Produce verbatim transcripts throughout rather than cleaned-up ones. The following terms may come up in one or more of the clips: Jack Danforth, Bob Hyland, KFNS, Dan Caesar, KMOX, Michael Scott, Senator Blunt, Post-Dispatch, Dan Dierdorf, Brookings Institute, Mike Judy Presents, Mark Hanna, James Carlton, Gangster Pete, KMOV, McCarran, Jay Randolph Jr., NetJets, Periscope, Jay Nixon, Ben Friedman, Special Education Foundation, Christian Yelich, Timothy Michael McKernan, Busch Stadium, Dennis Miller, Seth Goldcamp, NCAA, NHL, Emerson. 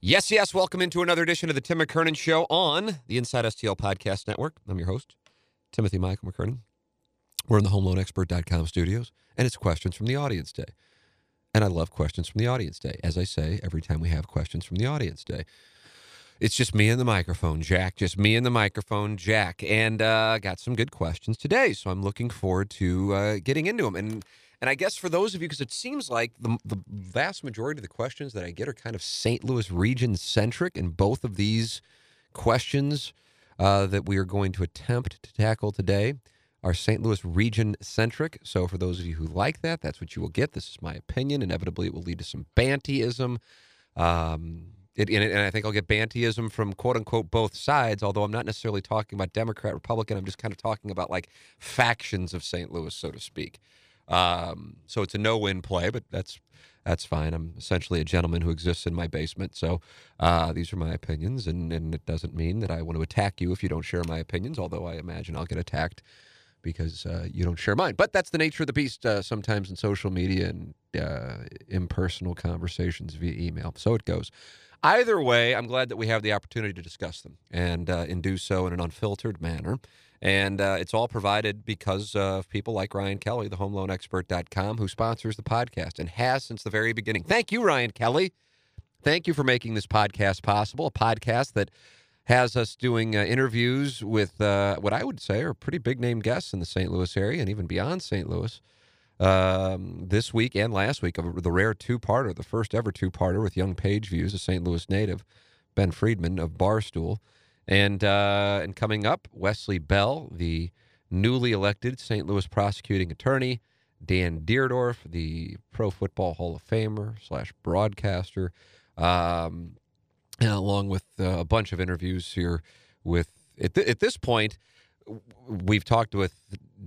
Yes, yes. Welcome into another edition of the Tim McKernan Show on the Inside S T L Podcast Network. I'm your host, Timothy Michael McKernan. We're in the home loan expert dot com studios, and it's questions from the audience day. And I love questions from the audience day. As I say, every time we have questions from the audience day, it's just me and the microphone, Jack. Just me and the microphone, Jack. And uh, got some good questions today, so I'm looking forward to uh, getting into them. And And I guess for those of you, because it seems like the, the vast majority of the questions that I get are kind of Saint Louis region-centric, and both of these questions uh, that we are going to attempt to tackle today are Saint Louis region-centric. So for those of you who like that, that's what you will get. This is my opinion. Inevitably, it will lead to some bantyism. Um, it, and, it, and I think I'll get bantyism from, quote-unquote, both sides, although I'm not necessarily talking about Democrat, Republican. I'm just kind of talking about, like, factions of Saint Louis, so to speak. Um, so it's a no-win play, but that's that's fine. I'm essentially a gentleman who exists in my basement, so uh, these are my opinions, and, and it doesn't mean that I want to attack you if you don't share my opinions, although I imagine I'll get attacked because uh, you don't share mine. But that's the nature of the beast uh, sometimes in social media and uh, impersonal conversations via email. So it goes. Either way, I'm glad that we have the opportunity to discuss them and, uh, and do so in an unfiltered manner. And uh, it's all provided because uh, of people like Ryan Kelly, the home loan expert dot com, who sponsors the podcast and has since the very beginning. Thank you, Ryan Kelly. Thank you for making this podcast possible, a podcast that has us doing uh, interviews with uh, what I would say are pretty big-name guests in the Saint Louis area and even beyond Saint Louis. Um, this week and last week, of the rare two-parter, the first-ever two-parter with young Page Views, a Saint Louis native, Ben Friedman of Barstool. And uh, and coming up, Wesley Bell, the newly elected Saint Louis prosecuting attorney, Dan Dierdorf, the Pro Football Hall of Famer slash broadcaster, um, and along with uh, a bunch of interviews here with, at, th- at this point, we've talked with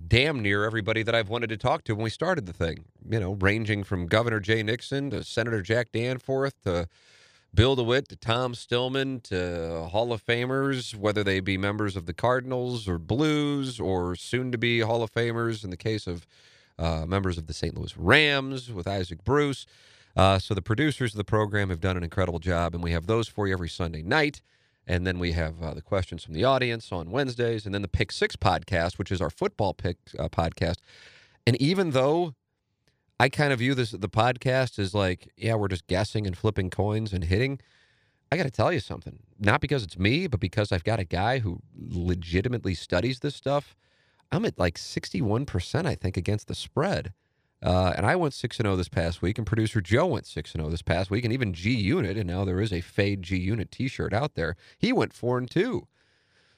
damn near everybody that I've wanted to talk to when we started the thing, you know, ranging from Governor Jay Nixon to Senator Jack Danforth to Bill DeWitt to Tom Stillman to Hall of Famers, whether they be members of the Cardinals or Blues or soon-to-be Hall of Famers in the case of uh, members of the Saint Louis Rams with Isaac Bruce. Uh, so the producers of the program have done an incredible job, and we have those for you every Sunday night. And then we have uh, the questions from the audience on Wednesdays, and then the Pick Six podcast, which is our football pick uh, podcast. And even though I kind of view this, the podcast is like, yeah, we're just guessing and flipping coins and hitting. I got to tell you something, not because it's me, but because I've got a guy who legitimately studies this stuff. I'm at like sixty-one percent, I think, against the spread. Uh, and I went six and oh this past week, and producer Joe went six and oh this past week, and even G-Unit, and now there is a fade G-Unit t-shirt out there, he went four and two.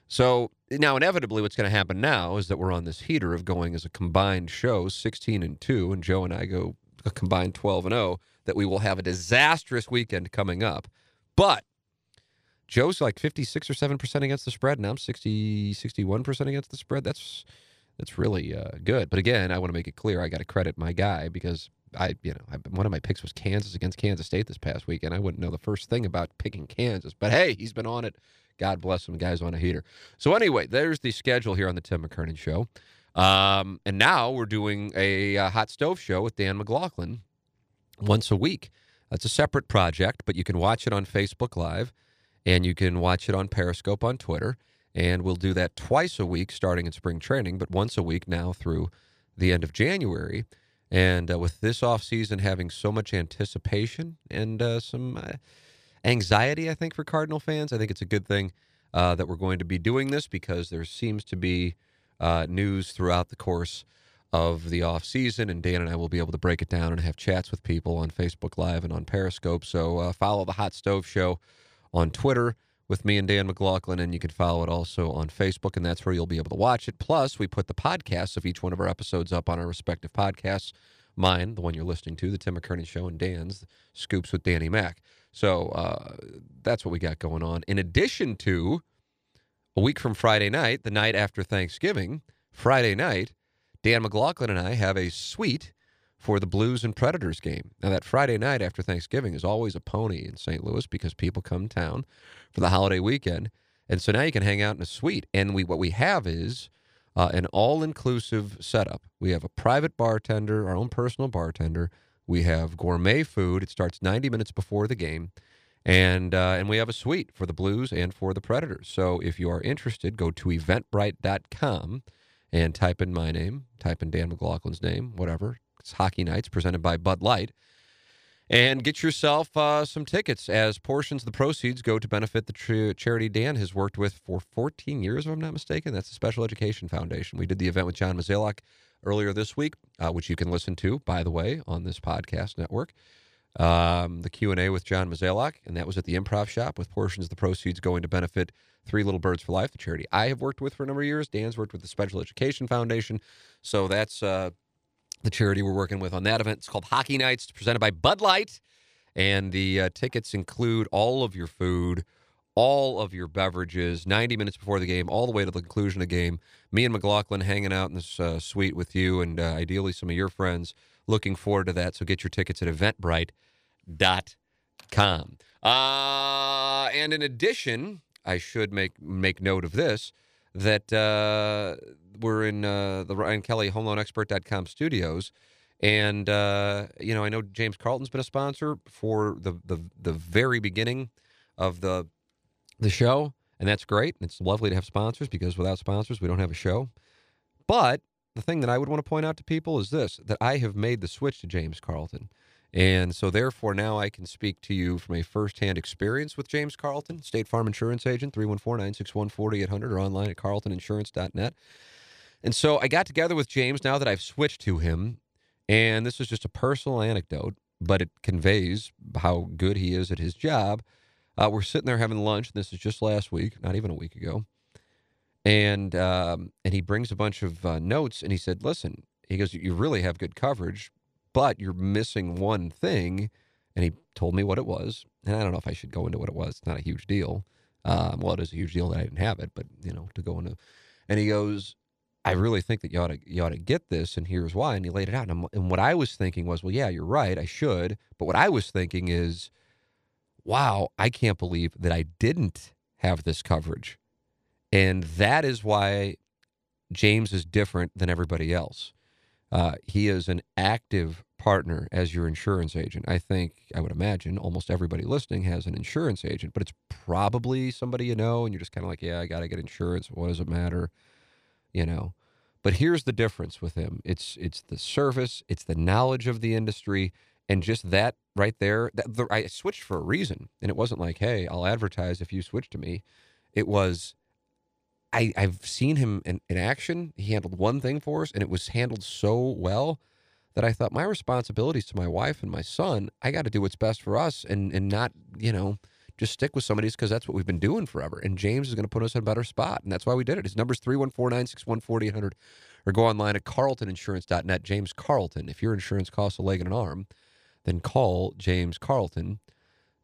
So now inevitably what's going to happen now is that we're on this heater of going as a combined show, sixteen and two, and Joe and I go a combined twelve and oh, that we will have a disastrous weekend coming up. But Joe's like fifty-six or seven percent against the spread, and I'm sixty, sixty-one percent against the spread. That's that's really uh, good. But again, I want to make it clear I got to credit my guy because I, you know, I, one of my picks was Kansas against Kansas State this past week, and I wouldn't know the first thing about picking Kansas. But hey, he's been on it. God bless him, guys on a heater. So anyway, there's the schedule here on the Tim McKernan Show. Um, and now we're doing a, a hot stove show with Dan McLaughlin once a week. That's a separate project, but you can watch it on Facebook Live, and you can watch it on Periscope on Twitter. And we'll do that twice a week starting in spring training, but once a week now through the end of January. And uh, with this offseason having so much anticipation and uh, some... Uh, anxiety, I think, for Cardinal fans. I think it's a good thing uh, that we're going to be doing this, because there seems to be uh, news throughout the course of the offseason, and Dan and I will be able to break it down and have chats with people on Facebook Live and on Periscope. So uh, follow the Hot Stove Show on Twitter with me and Dan McLaughlin, and you can follow it also on Facebook, and that's where you'll be able to watch it. Plus, we put the podcasts of each one of our episodes up on our respective podcasts. Mine, the one you're listening to, The Tim McKernan Show, and Dan's, Scoops with Danny Mac. So uh, that's what we got going on. In addition to, a week from Friday night, the night after Thanksgiving, Friday night, Dan McLaughlin and I have a suite for the Blues and Predators game. Now, that Friday night after Thanksgiving is always a pony in Saint Louis, because people come town for the holiday weekend. And so now you can hang out in a suite. And we what we have is uh, an all-inclusive setup. We have a private bartender, our own personal bartender. We have gourmet food. It starts ninety minutes before the game. And, uh, and we have a suite for the Blues and for the Predators. So if you are interested, go to eventbrite dot com and type in my name, type in Dan McLaughlin's name, whatever. It's Hockey Nights, presented by Bud Light. And get yourself uh, some tickets, as portions of the proceeds go to benefit the ch charity Dan has worked with for fourteen years, if I'm not mistaken. That's the Special Education Foundation. We did the event with John Mozeliak earlier this week, uh, which you can listen to, by the way, on this podcast network. Um, the Q and A with John Mozeliak, and that was at the Improv Shop, with portions of the proceeds going to benefit Three Little Birds for Life, the charity I have worked with for a number of years. Dan's worked with the Special Education Foundation. So that's uh, the charity we're working with on that event. It's called Hockey Nights. It's presented by Bud Light, and the uh, tickets include all of your food, all of your beverages, ninety minutes before the game, all the way to the conclusion of the game. Me and McLaughlin hanging out in this uh, suite with you, and uh, ideally some of your friends. Looking forward to that. So get your tickets at eventbrite dot com. Uh, and in addition, I should make make note of this, that uh, we're in uh, the Ryan Kelly home loan expert dot com studios. And, uh, you know, I know James Carlton's been a sponsor for the, the, the very beginning of the, the show, and that's great. It's lovely to have sponsors, because without sponsors, we don't have a show. But the thing that I would want to point out to people is this, that I have made the switch to James Carlton. And so, therefore, now I can speak to you from a firsthand experience with James Carlton, State Farm Insurance Agent, three one four, nine six one, four eight zero zero, or online at carlton insurance dot net. And so I got together with James now that I've switched to him, and this is just a personal anecdote, but it conveys how good he is at his job. Uh, we're sitting there having lunch, and this is just last week, not even a week ago. And um, and he brings a bunch of uh, notes, and he said, listen, he goes, you really have good coverage, but you're missing one thing. And he told me what it was. And I don't know if I should go into what it was. It's not a huge deal. Um, well, it is a huge deal that I didn't have it, but, you know, to go into. And he goes, I really think that you ought to, you ought to get this, and here's why. And he laid it out. And, I'm, and what I was thinking was, well, yeah, you're right, I should. But what I was thinking is, wow, I can't believe that I didn't have this coverage. And that is why James is different than everybody else. Uh, he is an active partner as your insurance agent. I think, I would imagine, almost everybody listening has an insurance agent, but it's probably somebody you know, and you're just kind of like, yeah, I got to get insurance. What does it matter? You know. But here's the difference with him. It's it's the service. It's the knowledge of the industry. And just that right there, that, the, I switched for a reason. And it wasn't like, hey, I'll advertise if you switch to me. It was, I, I've seen him in, in action. He handled one thing for us, and it was handled so well that I thought, my responsibilities to my wife and my son, I got to do what's best for us, and, and not, you know, just stick with somebody's, because that's what we've been doing forever. And James is going to put us in a better spot, and that's why we did it. His number is three one four, nine six one, four eight zero zero, or go online at carlton insurance dot net. James Carlton. If your insurance costs a leg and an arm, then call James Carlton,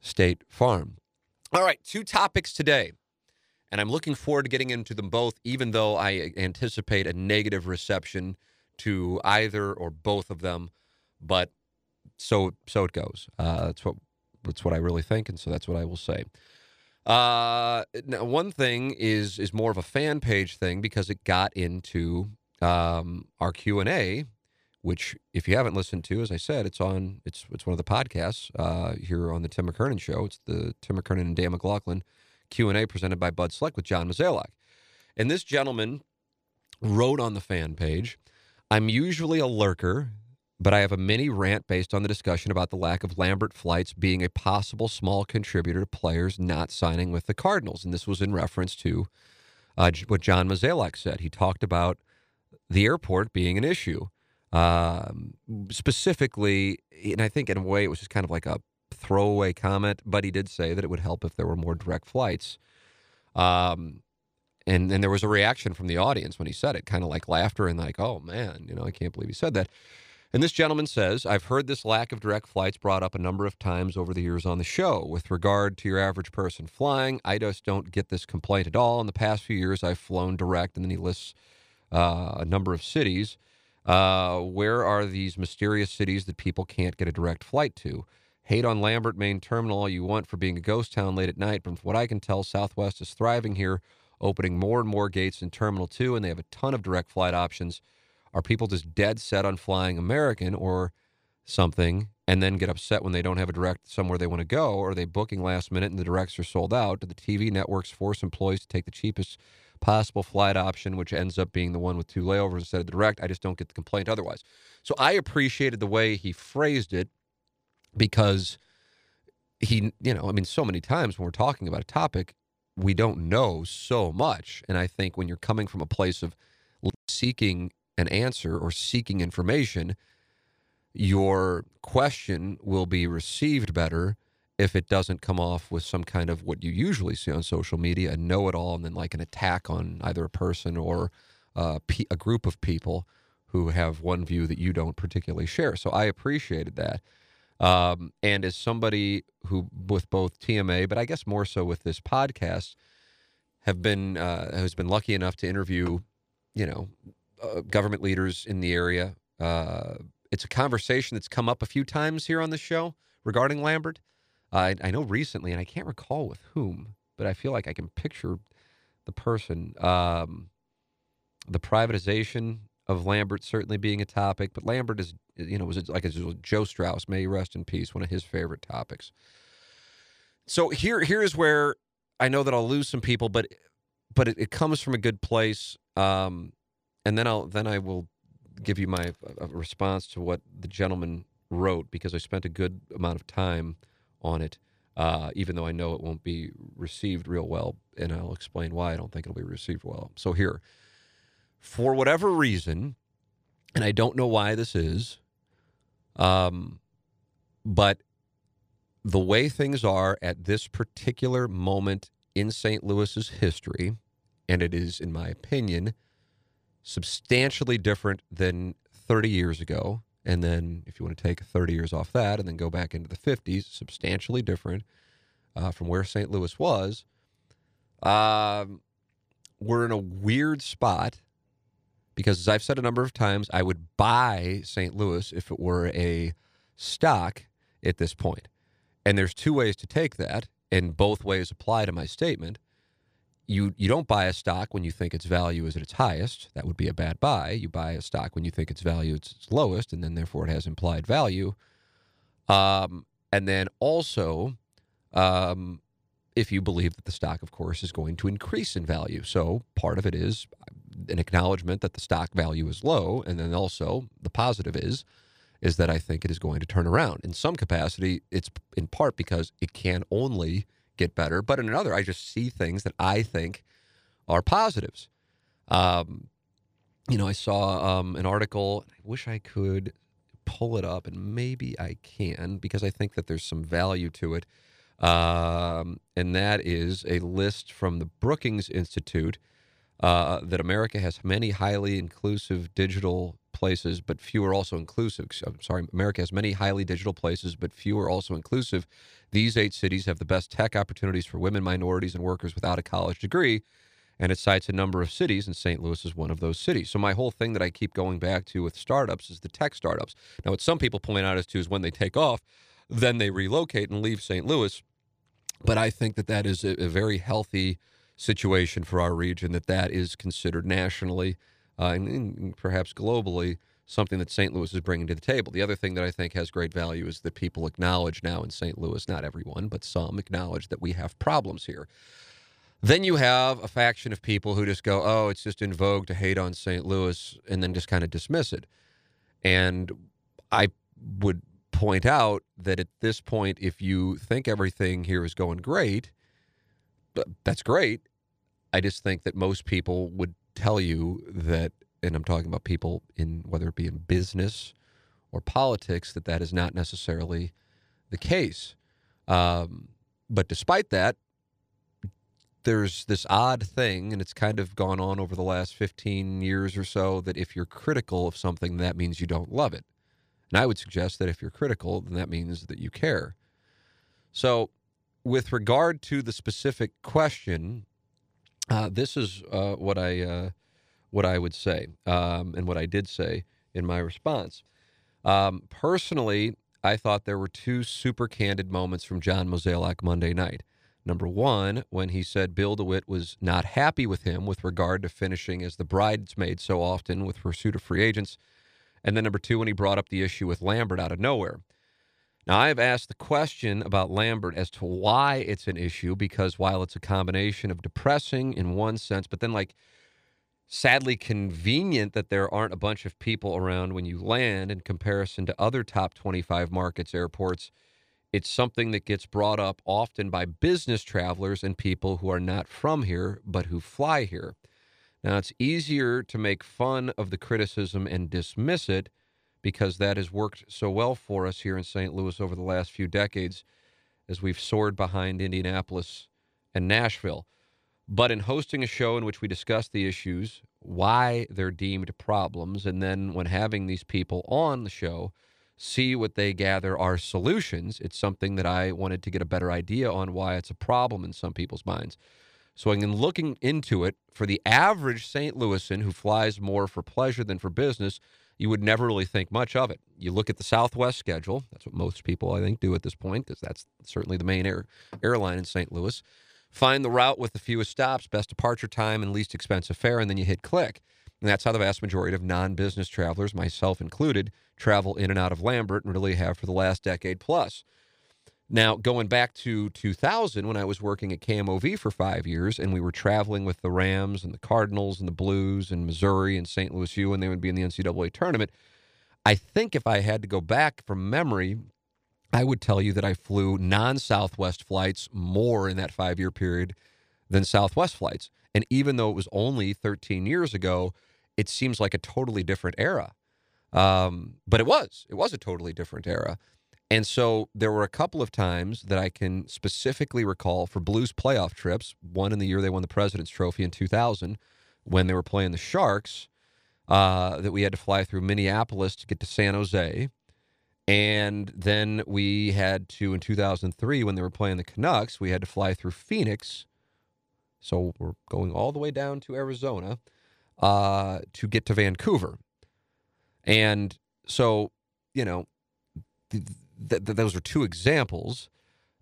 State Farm. All right, two topics today. And I'm looking forward to getting into them both, even though I anticipate a negative reception to either or both of them. But so so it goes. Uh, that's what that's what I really think, and so that's what I will say. Uh, now, one thing is is more of a fan page thing, because it got into um, our Q and A, which, if you haven't listened to, as I said, it's on it's it's one of the podcasts uh, here on the Tim McKernan Show. It's the Tim McKernan and Dan McLaughlin Q and A, presented by Bud Select with John Mozeliak. And this gentleman wrote on the fan page, I'm usually a lurker, but I have a mini rant based on the discussion about the lack of Lambert flights being a possible small contributor to players not signing with the Cardinals. And this was in reference to uh, what John Mozeliak said. He talked about the airport being an issue. Um, specifically, and I think in a way it was just kind of like a throwaway comment, but he did say that it would help if there were more direct flights. Um, and then there was a reaction from the audience when he said it, kind of like laughter and like, oh man, you know, I can't believe he said that. And this gentleman says, I've heard this lack of direct flights brought up a number of times over the years on the show. With regard to your average person flying, I just don't get this complaint at all. In the past few years, I've flown direct, and then he lists uh, a number of cities. Uh, where are these mysterious cities that people can't get a direct flight to? Hate on Lambert Main Terminal all you want for being a ghost town late at night, but from what I can tell, Southwest is thriving here, opening more and more gates in Terminal two, and they have a ton of direct flight options. Are people just dead set on flying American or something and then get upset when they don't have a direct somewhere they want to go? Or are they booking last minute and the directs are sold out? Do the T V networks force employees to take the cheapest possible flight option, which ends up being the one with two layovers instead of the direct? I just don't get the complaint otherwise. So I appreciated the way he phrased it because he, you know, I mean, so many times when we're talking about a topic, we don't know so much. And I think when you're coming from a place of seeking an answer or seeking information, your question will be received better if it doesn't come off with some kind of what you usually see on social media, a know-it-all, and then like an attack on either a person or uh, a group of people who have one view that you don't particularly share. So I appreciated that. Um, and as somebody who, with both T M A, but I guess more so with this podcast, have been uh, has been lucky enough to interview, you know, Uh, government leaders in the area. Uh, it's a conversation that's come up a few times here on the show regarding Lambert. Uh, I, I know recently, and I can't recall with whom, but I feel like I can picture the person. Um, the privatization of Lambert certainly being a topic, but Lambert is, you know, was it like it was Joe Strauss, may he rest in peace, one of his favorite topics. So here, here is where I know that I'll lose some people, but but it, it comes from a good place. Um, And then I'll then I will give you my uh, response to what the gentleman wrote, because I spent a good amount of time on it, uh, even though I know it won't be received real well, and I'll explain why I don't think it'll be received well. So here, for whatever reason, and I don't know why this is, um, but the way things are at this particular moment in Saint Louis's history, and it is, in my opinion, substantially different than thirty years ago. And then if you want to take thirty years off that and then go back into the fifties, substantially different uh, from where Saint Louis was. Um, we're in a weird spot because, as I've said a number of times, I would buy Saint Louis if it were a stock at this point. And there's two ways to take that, and both ways apply to my statement. You you don't buy a stock when you think its value is at its highest. That would be a bad buy. You buy a stock when you think its value is its lowest, and then therefore it has implied value. Um, and then also, um, if you believe that the stock, of course, is going to increase in value. So part of it is an acknowledgement that the stock value is low, and then also the positive is, is that I think it is going to turn around. In some capacity, it's in part because it can only get better, but in another, I just see things that I think are positives. Um, you know, I saw um, an article, and I wish I could pull it up, and maybe I can, because I think that there's some value to it, um, and that is a list from the Brookings Institute uh, that America has many highly inclusive digital places, but few are also inclusive. I'm sorry, America has many highly digital places, but few are also inclusive. These eight cities have the best tech opportunities for women, minorities, and workers without a college degree, and it cites a number of cities, and Saint Louis is one of those cities. So my whole thing that I keep going back to with startups is the tech startups. Now, what some people point out as to is when they take off, then they relocate and leave Saint Louis, but I think that that is a, a very healthy situation for our region, that that is considered nationally Uh, and, and perhaps globally, something that Saint Louis is bringing to the table. The other thing that I think has great value is that people acknowledge now in Saint Louis, not everyone, but some acknowledge that we have problems here. Then you have a faction of people who just go, oh, it's just in vogue to hate on Saint Louis, and then just kind of dismiss it. And I would point out that at this point, if you think everything here is going great, that's great. I just think that most people would tell you that, and I'm talking about people in whether it be in business or politics, that that is not necessarily the case. Um, but despite that, there's this odd thing, and it's kind of gone on over the last fifteen years or so, that if you're critical of something, that means you don't love it. And I would suggest that if you're critical, then that means that you care. So with regard to the specific question, uh, this is uh, what I uh, what I would say um, and what I did say in my response. Um, personally, I thought there were two super candid moments from John Mozeliak Monday night. Number one, when he said Bill DeWitt was not happy with him with regard to finishing as the bridesmaid so often with pursuit of free agents. And then number two, when he brought up the issue with Lambert out of nowhere. Now, I've asked the question about Lambert as to why it's an issue, because while it's a combination of depressing in one sense, but then, like, sadly convenient that there aren't a bunch of people around when you land in comparison to other top twenty-five markets, airports, it's something that gets brought up often by business travelers and people who are not from here but who fly here. Now, it's easier to make fun of the criticism and dismiss it because that has worked so well for us here in Saint Louis over the last few decades as we've soared behind Indianapolis and Nashville. But in hosting a show in which we discuss the issues, why they're deemed problems, and then when having these people on the show, see what they gather are solutions, it's something that I wanted to get a better idea on why it's a problem in some people's minds. So in looking into it, for the average Saint Louisan who flies more for pleasure than for business, you would never really think much of it. You look at the Southwest schedule. That's what most people, I think, do at this point, because that's certainly the main air, airline in Saint Louis. Find the route with the fewest stops, best departure time, and least expensive fare, and then you hit click. And that's how the vast majority of non-business travelers, myself included, travel in and out of Lambert and really have for the last decade plus. Now, going back to two thousand, when I was working at K M O V for five years, and we were traveling with the Rams and the Cardinals and the Blues and Missouri and Saint Louis U, and they would be in the N C double A tournament, I think if I had to go back from memory, I would tell you that I flew non-Southwest flights more in that five-year period than Southwest flights. And even though it was only thirteen years ago, it seems like a totally different era. Um, but it was. It was a totally different era. And so there were a couple of times that I can specifically recall for Blues playoff trips, one in the year they won the President's Trophy in two thousand, when they were playing the Sharks, uh, that we had to fly through Minneapolis to get to San Jose. And then we had to, in two thousand three, when they were playing the Canucks, we had to fly through Phoenix. So we're going all the way down to Arizona uh, to get to Vancouver. And so, you know, th th th those are two examples.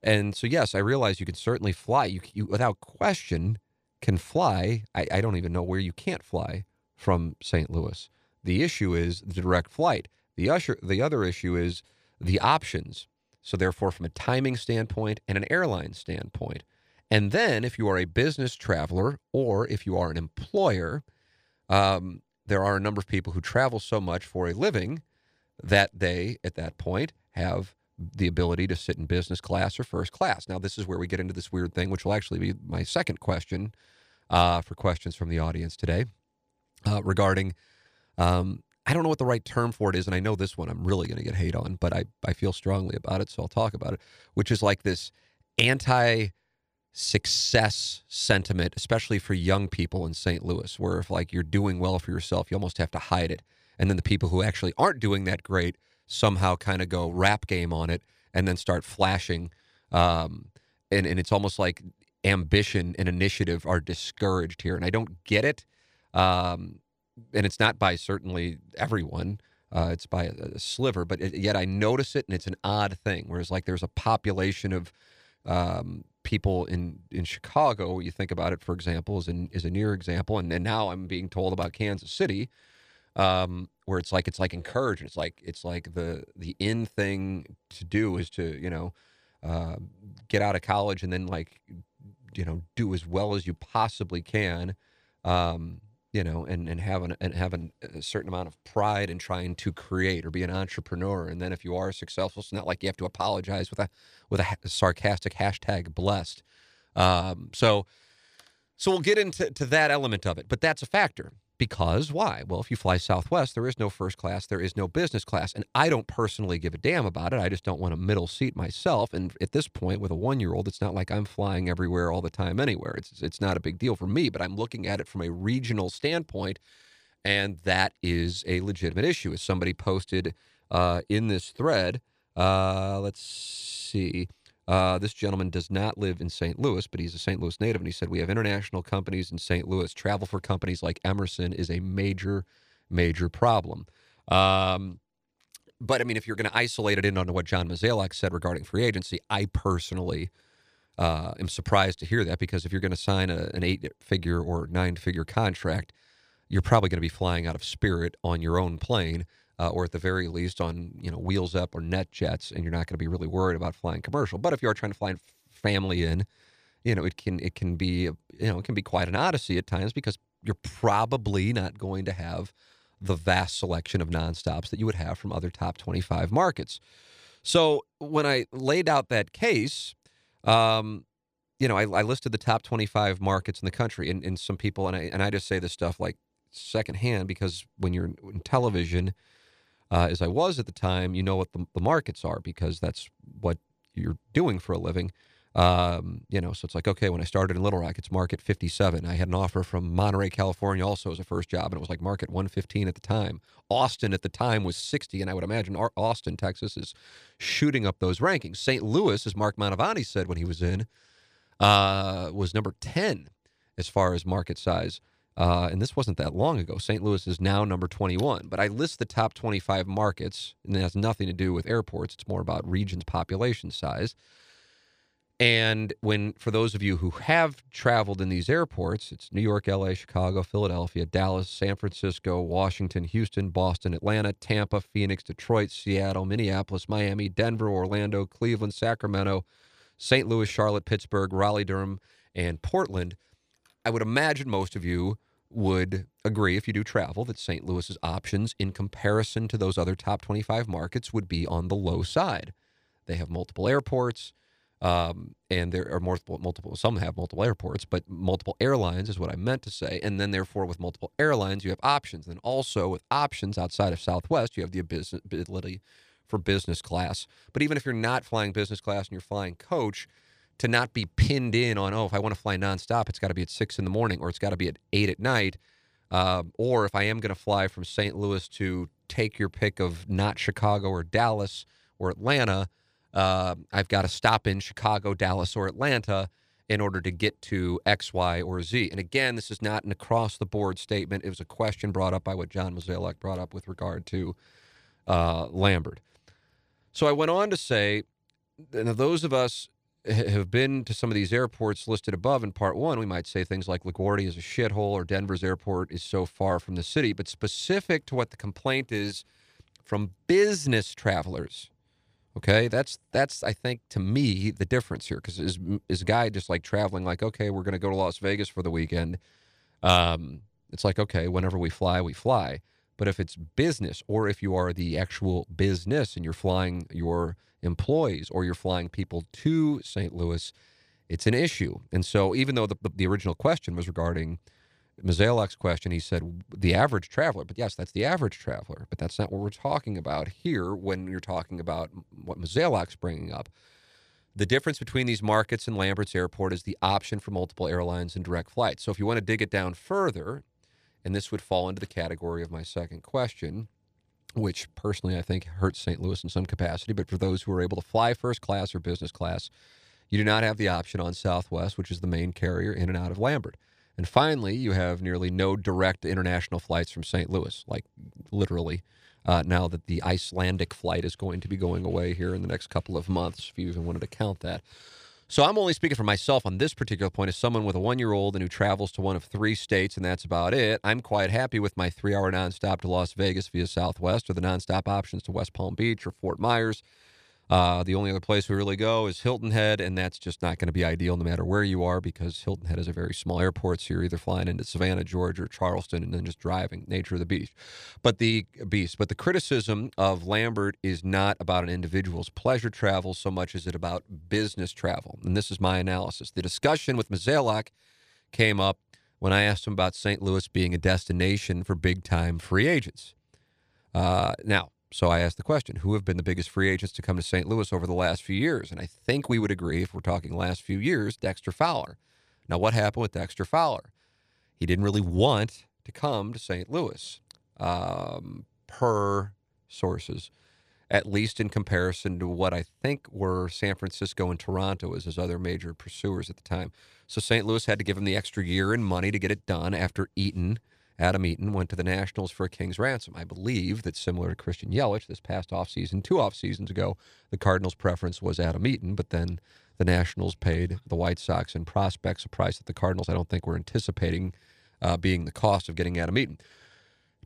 And so, yes, I realize you can certainly fly. You, you without question, can fly. I, I don't even know where you can't fly from Saint Louis. The issue is the direct flight. The, usher, the other issue is the options. So, therefore, from a timing standpoint and an airline standpoint. And then if you are a business traveler or if you are an employer, um, there are a number of people who travel so much for a living that they, at that point, have the ability to sit in business class or first class. Now, this is where we get into this weird thing, which will actually be my second question uh, for questions from the audience today uh, regarding, um, I don't know what the right term for it is, and I know this one I'm really going to get hate on, but I, I feel strongly about it, so I'll talk about it, which is like this anti- success sentiment, especially for young people in Saint Louis, where if like you're doing well for yourself, you almost have to hide it. And then the people who actually aren't doing that great somehow kind of go rap game on it and then start flashing. Um, and, and it's almost like ambition and initiative are discouraged here. And I don't get it. Um, and it's not by certainly everyone. Uh, it's by a, a sliver, but it, yet I notice it and it's an odd thing. Whereas like there's a population of, um, people in, in Chicago, you think about it, for example, is, an, is a near example. And, and now I'm being told about Kansas City, um, where it's like, it's like encouraged. It's like, it's like the, the in thing to do is to, you know, uh, get out of college and then like, you know, do as well as you possibly can, um, you know, and and having and having a certain amount of pride in trying to create or be an entrepreneur. And then if you are successful, it's not like you have to apologize with a with a sarcastic hashtag blessed. Um, so, so we'll get into to that element of it, but that's a factor. Because why? Well, if you fly Southwest, there is no first class, there is no business class. And I don't personally give a damn about it. I just don't want a middle seat myself. And at this point, with a one-year-old, it's not like I'm flying everywhere all the time anywhere. It's, it's not a big deal for me, but I'm looking at it from a regional standpoint, and that is a legitimate issue. As somebody posted uh, in this thread, uh, let's see... Uh, this gentleman does not live in Saint Louis, but he's a Saint Louis native, and he said, we have international companies in Saint Louis. Travel for companies like Emerson is a major, major problem. Um, but, I mean, if you're going to isolate it in on what John Mozeliak said regarding free agency, I personally uh, am surprised to hear that, because if you're going to sign a, an eight-figure or nine-figure contract, you're probably going to be flying out of Spirit on your own plane, Uh, or at the very least on, you know, Wheels Up or Net Jets, and you're not going to be really worried about flying commercial. But if you are trying to fly family in, you know, it can it can be, a, you know, it can be quite an odyssey at times, because you're probably not going to have the vast selection of nonstops that you would have from other top twenty-five markets. So when I laid out that case, um, you know, I, I listed the top twenty-five markets in the country, and, and some people, and I and I just say this stuff like secondhand, because when you're in television, Uh, as I was at the time, you know what the, the markets are, because that's what you're doing for a living. Um, you know, so it's like, okay, when I started in Little Rock, it's market fifty-seven. I had an offer from Monterey, California, also as a first job, and it was like market one fifteen at the time. Austin at the time was sixty, and I would imagine Austin, Texas, is shooting up those rankings. Saint Louis, as Mark Mantovani said when he was in, uh, was number ten as far as market size. Uh, and this wasn't that long ago. Saint Louis is now number twenty-one. But I list the top twenty-five markets, and it has nothing to do with airports. It's more about regions, population size. And when, for those of you who have traveled in these airports, it's New York, L A, Chicago, Philadelphia, Dallas, San Francisco, Washington, Houston, Boston, Atlanta, Tampa, Phoenix, Detroit, Seattle, Minneapolis, Miami, Denver, Orlando, Cleveland, Sacramento, Saint Louis, Charlotte, Pittsburgh, Raleigh, Durham, and Portland. I would imagine most of you would agree, if you do travel, that Saint Louis's options in comparison to those other top twenty-five markets would be on the low side. They have multiple airports, um, and there are multiple, multiple, some have multiple airports, but multiple airlines is what I meant to say. And then therefore with multiple airlines, you have options. And also with options outside of Southwest, you have the ability for business class. But even if you're not flying business class and you're flying coach, to not be pinned in on, oh, if I want to fly nonstop, it's got to be at six in the morning, or it's got to be at eight at night. Um, or if I am going to fly from Saint Louis to take your pick of not Chicago or Dallas or Atlanta, uh, I've got to stop in Chicago, Dallas, or Atlanta in order to get to X, Y, or Z. And again, this is not an across-the-board statement. It was a question brought up by what John Mozeliak brought up with regard to uh, Lambert. So I went on to say, those of us have been to some of these airports listed above in part one, we might say things like LaGuardia is a shithole or Denver's airport is so far from the city. But specific to what the complaint is from business travelers, okay, that's, that's I think, to me, the difference here. Because is, is a guy just like traveling like, okay, we're going to go to Las Vegas for the weekend. Um, it's like, okay, whenever we fly, we fly. But if it's business, or if you are the actual business and you're flying your employees or you're flying people to Saint Louis, it's an issue. And so even though the, the original question was regarding Mozeliak's question, he said the average traveler. But yes, that's the average traveler. But that's not what we're talking about here when you're talking about what Mozeliak's bringing up. The difference between these markets and Lambert's airport is the option for multiple airlines and direct flights. So if you want to dig it down further, and this would fall into the category of my second question, which personally I think hurts Saint Louis in some capacity. But for those who are able to fly first class or business class, you do not have the option on Southwest, which is the main carrier in and out of Lambert. And finally, you have nearly no direct international flights from Saint Louis, like literally, uh, now that the Icelandic flight is going to be going away here in the next couple of months, if you even wanted to count that. So I'm only speaking for myself on this particular point as someone with a one-year-old and who travels to one of three states, and that's about it. I'm quite happy with my three-hour nonstop to Las Vegas via Southwest, or the nonstop options to West Palm Beach or Fort Myers. Uh, the only other place we really go is Hilton Head, and that's just not going to be ideal no matter where you are, because Hilton Head is a very small airport, so you're either flying into Savannah, Georgia, or Charleston, and then just driving. Nature of the beast. But the beast. But the criticism of Lambert is not about an individual's pleasure travel so much as it about business travel, and this is my analysis. The discussion with Mozeliak came up when I asked him about Saint Louis being a destination for big-time free agents. Uh, now, so I asked the question, who have been the biggest free agents to come to Saint Louis over the last few years? And I think we would agree, if we're talking last few years, Dexter Fowler. Now, what happened with Dexter Fowler? He didn't really want to come to Saint Louis, um, per sources, at least in comparison to what I think were San Francisco and Toronto as his other major pursuers at the time. So Saint Louis had to give him the extra year and money to get it done after Eaton, Adam Eaton, went to the Nationals for a king's ransom. I believe that, similar to Christian Yelich this past offseason, two offseasons ago, the Cardinals' preference was Adam Eaton, but then the Nationals paid the White Sox in prospects a price that the Cardinals, I don't think, were anticipating uh, being the cost of getting Adam Eaton.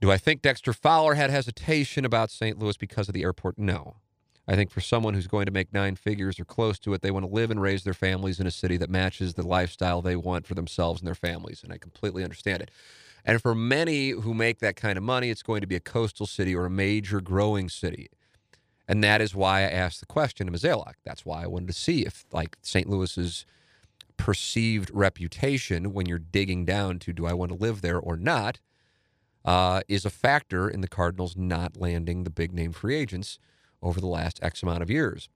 Do I think Dexter Fowler had hesitation about Saint Louis because of the airport? No. I think for someone who's going to make nine figures or close to it, they want to live and raise their families in a city that matches the lifestyle they want for themselves and their families, and I completely understand it. And for many who make that kind of money, it's going to be a coastal city or a major growing city. And that is why I asked the question to Mozeliak. That's why I wanted to see if, like, Saint Louis's perceived reputation when you're digging down to do I want to live there or not, Uh, is a factor in the Cardinals not landing the big-name free agents over the last X amount of years.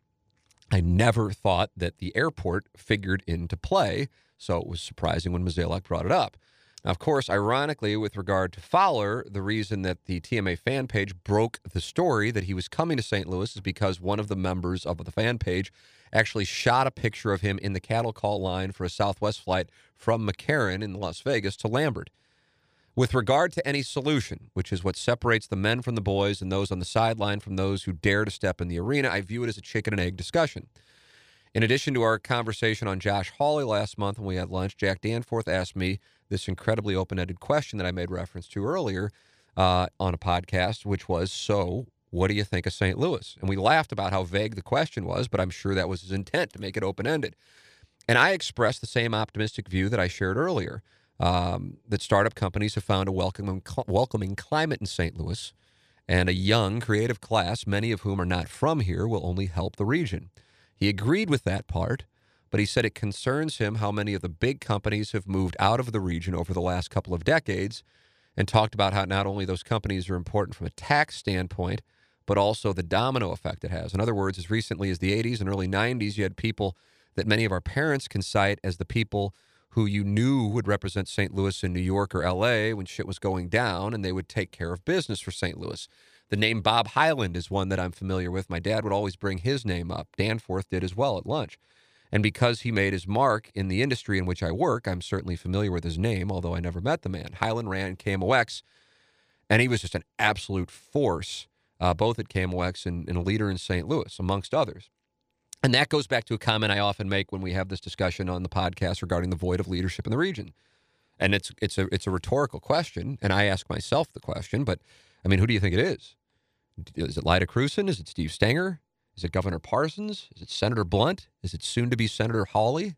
I never thought that the airport figured into play, so it was surprising when Mozeliak brought it up. Now, of course, ironically, with regard to Fowler, the reason that the T M A fan page broke the story that he was coming to Saint Louis is because one of the members of the fan page actually shot a picture of him in the cattle call line for a Southwest flight from McCarran in Las Vegas to Lambert. With regard to any solution, which is what separates the men from the boys and those on the sideline from those who dare to step in the arena, I view it as a chicken and egg discussion. In addition to our conversation on Josh Hawley last month when we had lunch, Jack Danforth asked me this incredibly open-ended question that I made reference to earlier uh, on a podcast, which was, so what do you think of Saint Louis? And we laughed about how vague the question was, but I'm sure that was his intent, to make it open-ended. And I expressed the same optimistic view that I shared earlier. Um, that startup companies have found a welcoming, cl- welcoming climate in Saint Louis, and a young, creative class, many of whom are not from here, will only help the region. He agreed with that part, but he said it concerns him how many of the big companies have moved out of the region over the last couple of decades, and talked about how not only those companies are important from a tax standpoint, but also the domino effect it has. In other words, as recently as the eighties and early nineties, you had people that many of our parents can cite as the people who you knew would represent Saint Louis in New York or L A when shit was going down, and they would take care of business for Saint Louis. The name Bob Hyland is one that I'm familiar with. My dad would always bring his name up. Danforth did as well at lunch. And because he made his mark in the industry in which I work, I'm certainly familiar with his name, although I never met the man. Hyland ran K M O X, and he was just an absolute force, uh, both at K M O X and, and a leader in Saint Louis, amongst others. And that goes back to a comment I often make when we have this discussion on the podcast regarding the void of leadership in the region. And it's it's a it's a rhetorical question, and I ask myself the question, but, I mean, who do you think it is? Is it Lyda Crewson? Is it Steve Stenger? Is it Governor Parsons? Is it Senator Blunt? Is it soon-to-be Senator Hawley?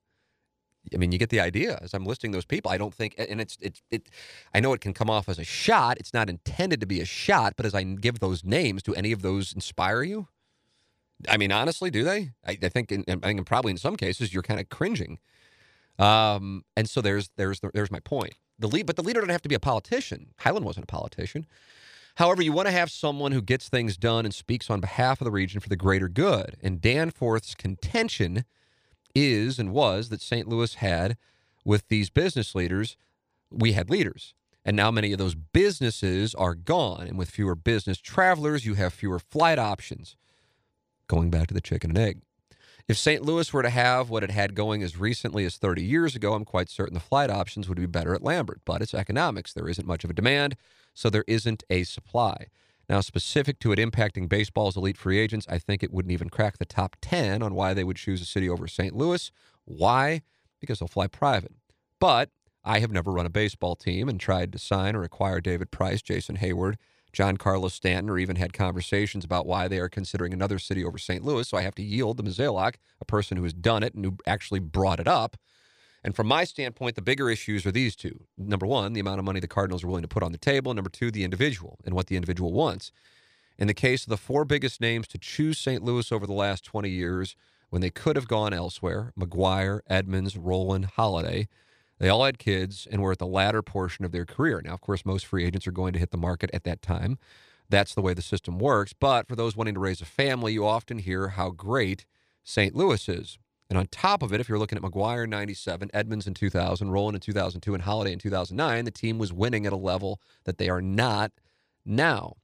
I mean, you get the idea. As I'm listing those people, I don't think, and it's, it's it. I know it can come off as a shot. It's not intended to be a shot, but as I give those names, do any of those inspire you? I mean, honestly, do they? I, I think, in, I think, probably in some cases, you're kind of cringing. Um, and so there's there's the, there's my point. The lead, but the leader doesn't have to be a politician. Hyland wasn't a politician. However, you want to have someone who gets things done and speaks on behalf of the region for the greater good. And Danforth's contention is and was that Saint Louis had, with these business leaders, we had leaders. And now many of those businesses are gone. And with fewer business travelers, you have fewer flight options. Going back to the chicken and egg. If Saint Louis were to have what it had going as recently as thirty years ago, I'm quite certain the flight options would be better at Lambert. But it's economics. There isn't much of a demand, so there isn't a supply. Now, specific to it impacting baseball's elite free agents, I think it wouldn't even crack the top ten on why they would choose a city over Saint Louis. Why? Because they'll fly private. But I have never run a baseball team and tried to sign or acquire David Price, Jason Hayward, John Carlos Stanton, or even had conversations about why they are considering another city over Saint Louis. So I have to yield to Mozeliak, a person who has done it and who actually brought it up. And from my standpoint, the bigger issues are these two. Number one, the amount of money the Cardinals are willing to put on the table. Number two, the individual and what the individual wants. In the case of the four biggest names to choose Saint Louis over the last twenty years, when they could have gone elsewhere, McGuire, Edmonds, Rowland, Holiday, they all had kids and were at the latter portion of their career. Now, of course, most free agents are going to hit the market at that time. That's the way the system works. But for those wanting to raise a family, you often hear how great Saint Louis is. And on top of it, if you're looking at McGuire in ninety-seven, Edmonds in two thousand, Rowland in two thousand two, and Holiday in two thousand nine, the team was winning at a level that they are not now.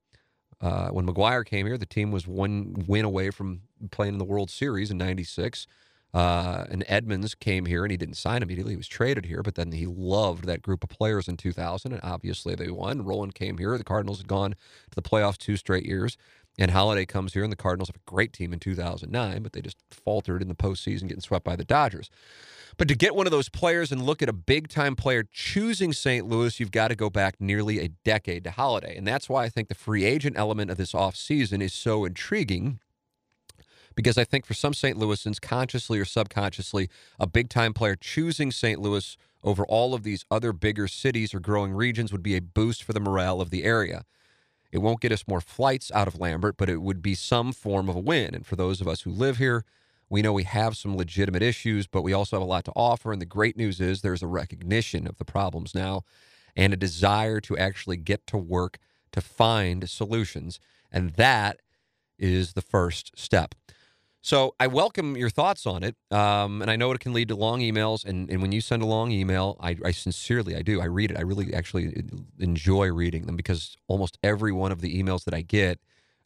Uh, when McGuire came here, the team was one win away from playing in the World Series in ninety-six. Uh, and Edmonds came here, and he didn't sign immediately. He was traded here, but then he loved that group of players in two thousand, and obviously they won. Rowland came here. The Cardinals had gone to the playoffs two straight years. And Holiday comes here, and the Cardinals have a great team in two thousand nine, but they just faltered in the postseason, getting swept by the Dodgers. But to get one of those players and look at a big-time player choosing Saint Louis, you've got to go back nearly a decade to Holiday. And that's why I think the free agent element of this offseason is so intriguing, because I think for some Saint Louisans, consciously or subconsciously, a big-time player choosing Saint Louis over all of these other bigger cities or growing regions would be a boost for the morale of the area. It won't get us more flights out of Lambert, but it would be some form of a win. And for those of us who live here, we know we have some legitimate issues, but we also have a lot to offer. And the great news is there's a recognition of the problems now and a desire to actually get to work to find solutions. And that is the first step. So I welcome your thoughts on it, um, and I know it can lead to long emails, and, and when you send a long email, I, I sincerely, I do, I read it. I really actually enjoy reading them, because almost every one of the emails that I get,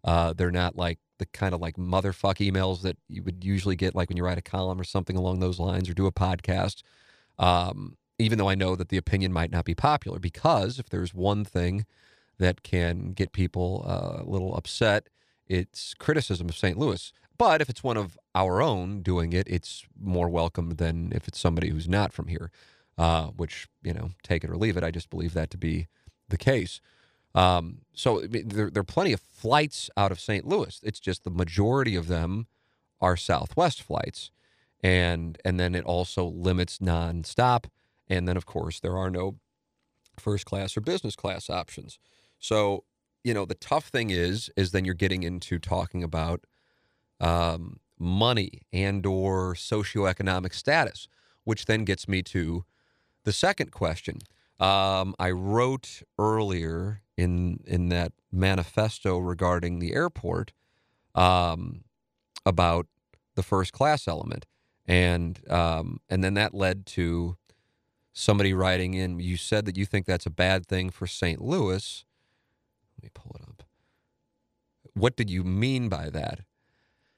uh, they're not like the kind of like motherfuck emails that you would usually get like when you write a column or something along those lines or do a podcast, um, even though I know that the opinion might not be popular, because if there's one thing that can get people uh, a little upset, it's criticism of Saint Louis. But if it's one of our own doing it, it's more welcome than if it's somebody who's not from here, uh, which, you know, take it or leave it. I just believe that to be the case. Um, so there, there are plenty of flights out of Saint Louis. It's just the majority of them are Southwest flights. And, and then it also limits nonstop. And then, of course, there are no first class or business class options. So, you know, the tough thing is, is then you're getting into talking about Um, money and or socioeconomic status, which then gets me to the second question. Um, I wrote earlier in in that manifesto regarding the airport um, about the first class element, and um, and then that led to somebody writing in, you said that you think that's a bad thing for Saint Louis. Let me pull it up. What did you mean by that?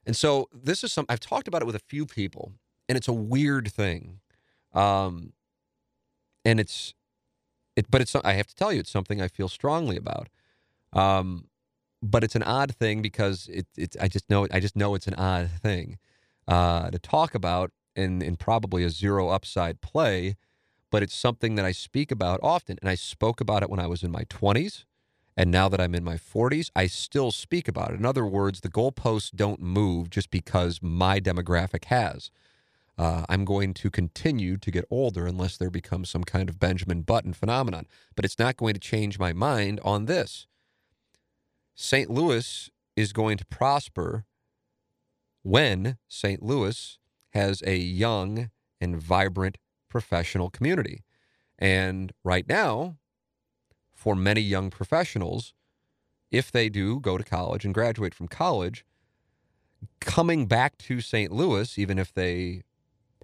And so this is some, I've talked about it with a few people, and it's a weird thing. Um, and it's, it, but it's, I have to tell you, it's something I feel strongly about. Um, but it's an odd thing because it, it's, I just know, I just know it's an odd thing, uh, to talk about in, in probably a zero upside play, but it's something that I speak about often. And I spoke about it when I was in my twenties. And now that I'm in my forties, I still speak about it. In other words, the goalposts don't move just because my demographic has. Uh, I'm going to continue to get older unless there becomes some kind of Benjamin Button phenomenon. But it's not going to change my mind on this. Saint Louis is going to prosper when Saint Louis has a young and vibrant professional community. And right now, for many young professionals, if they do go to college and graduate from college, coming back to Saint Louis, even if they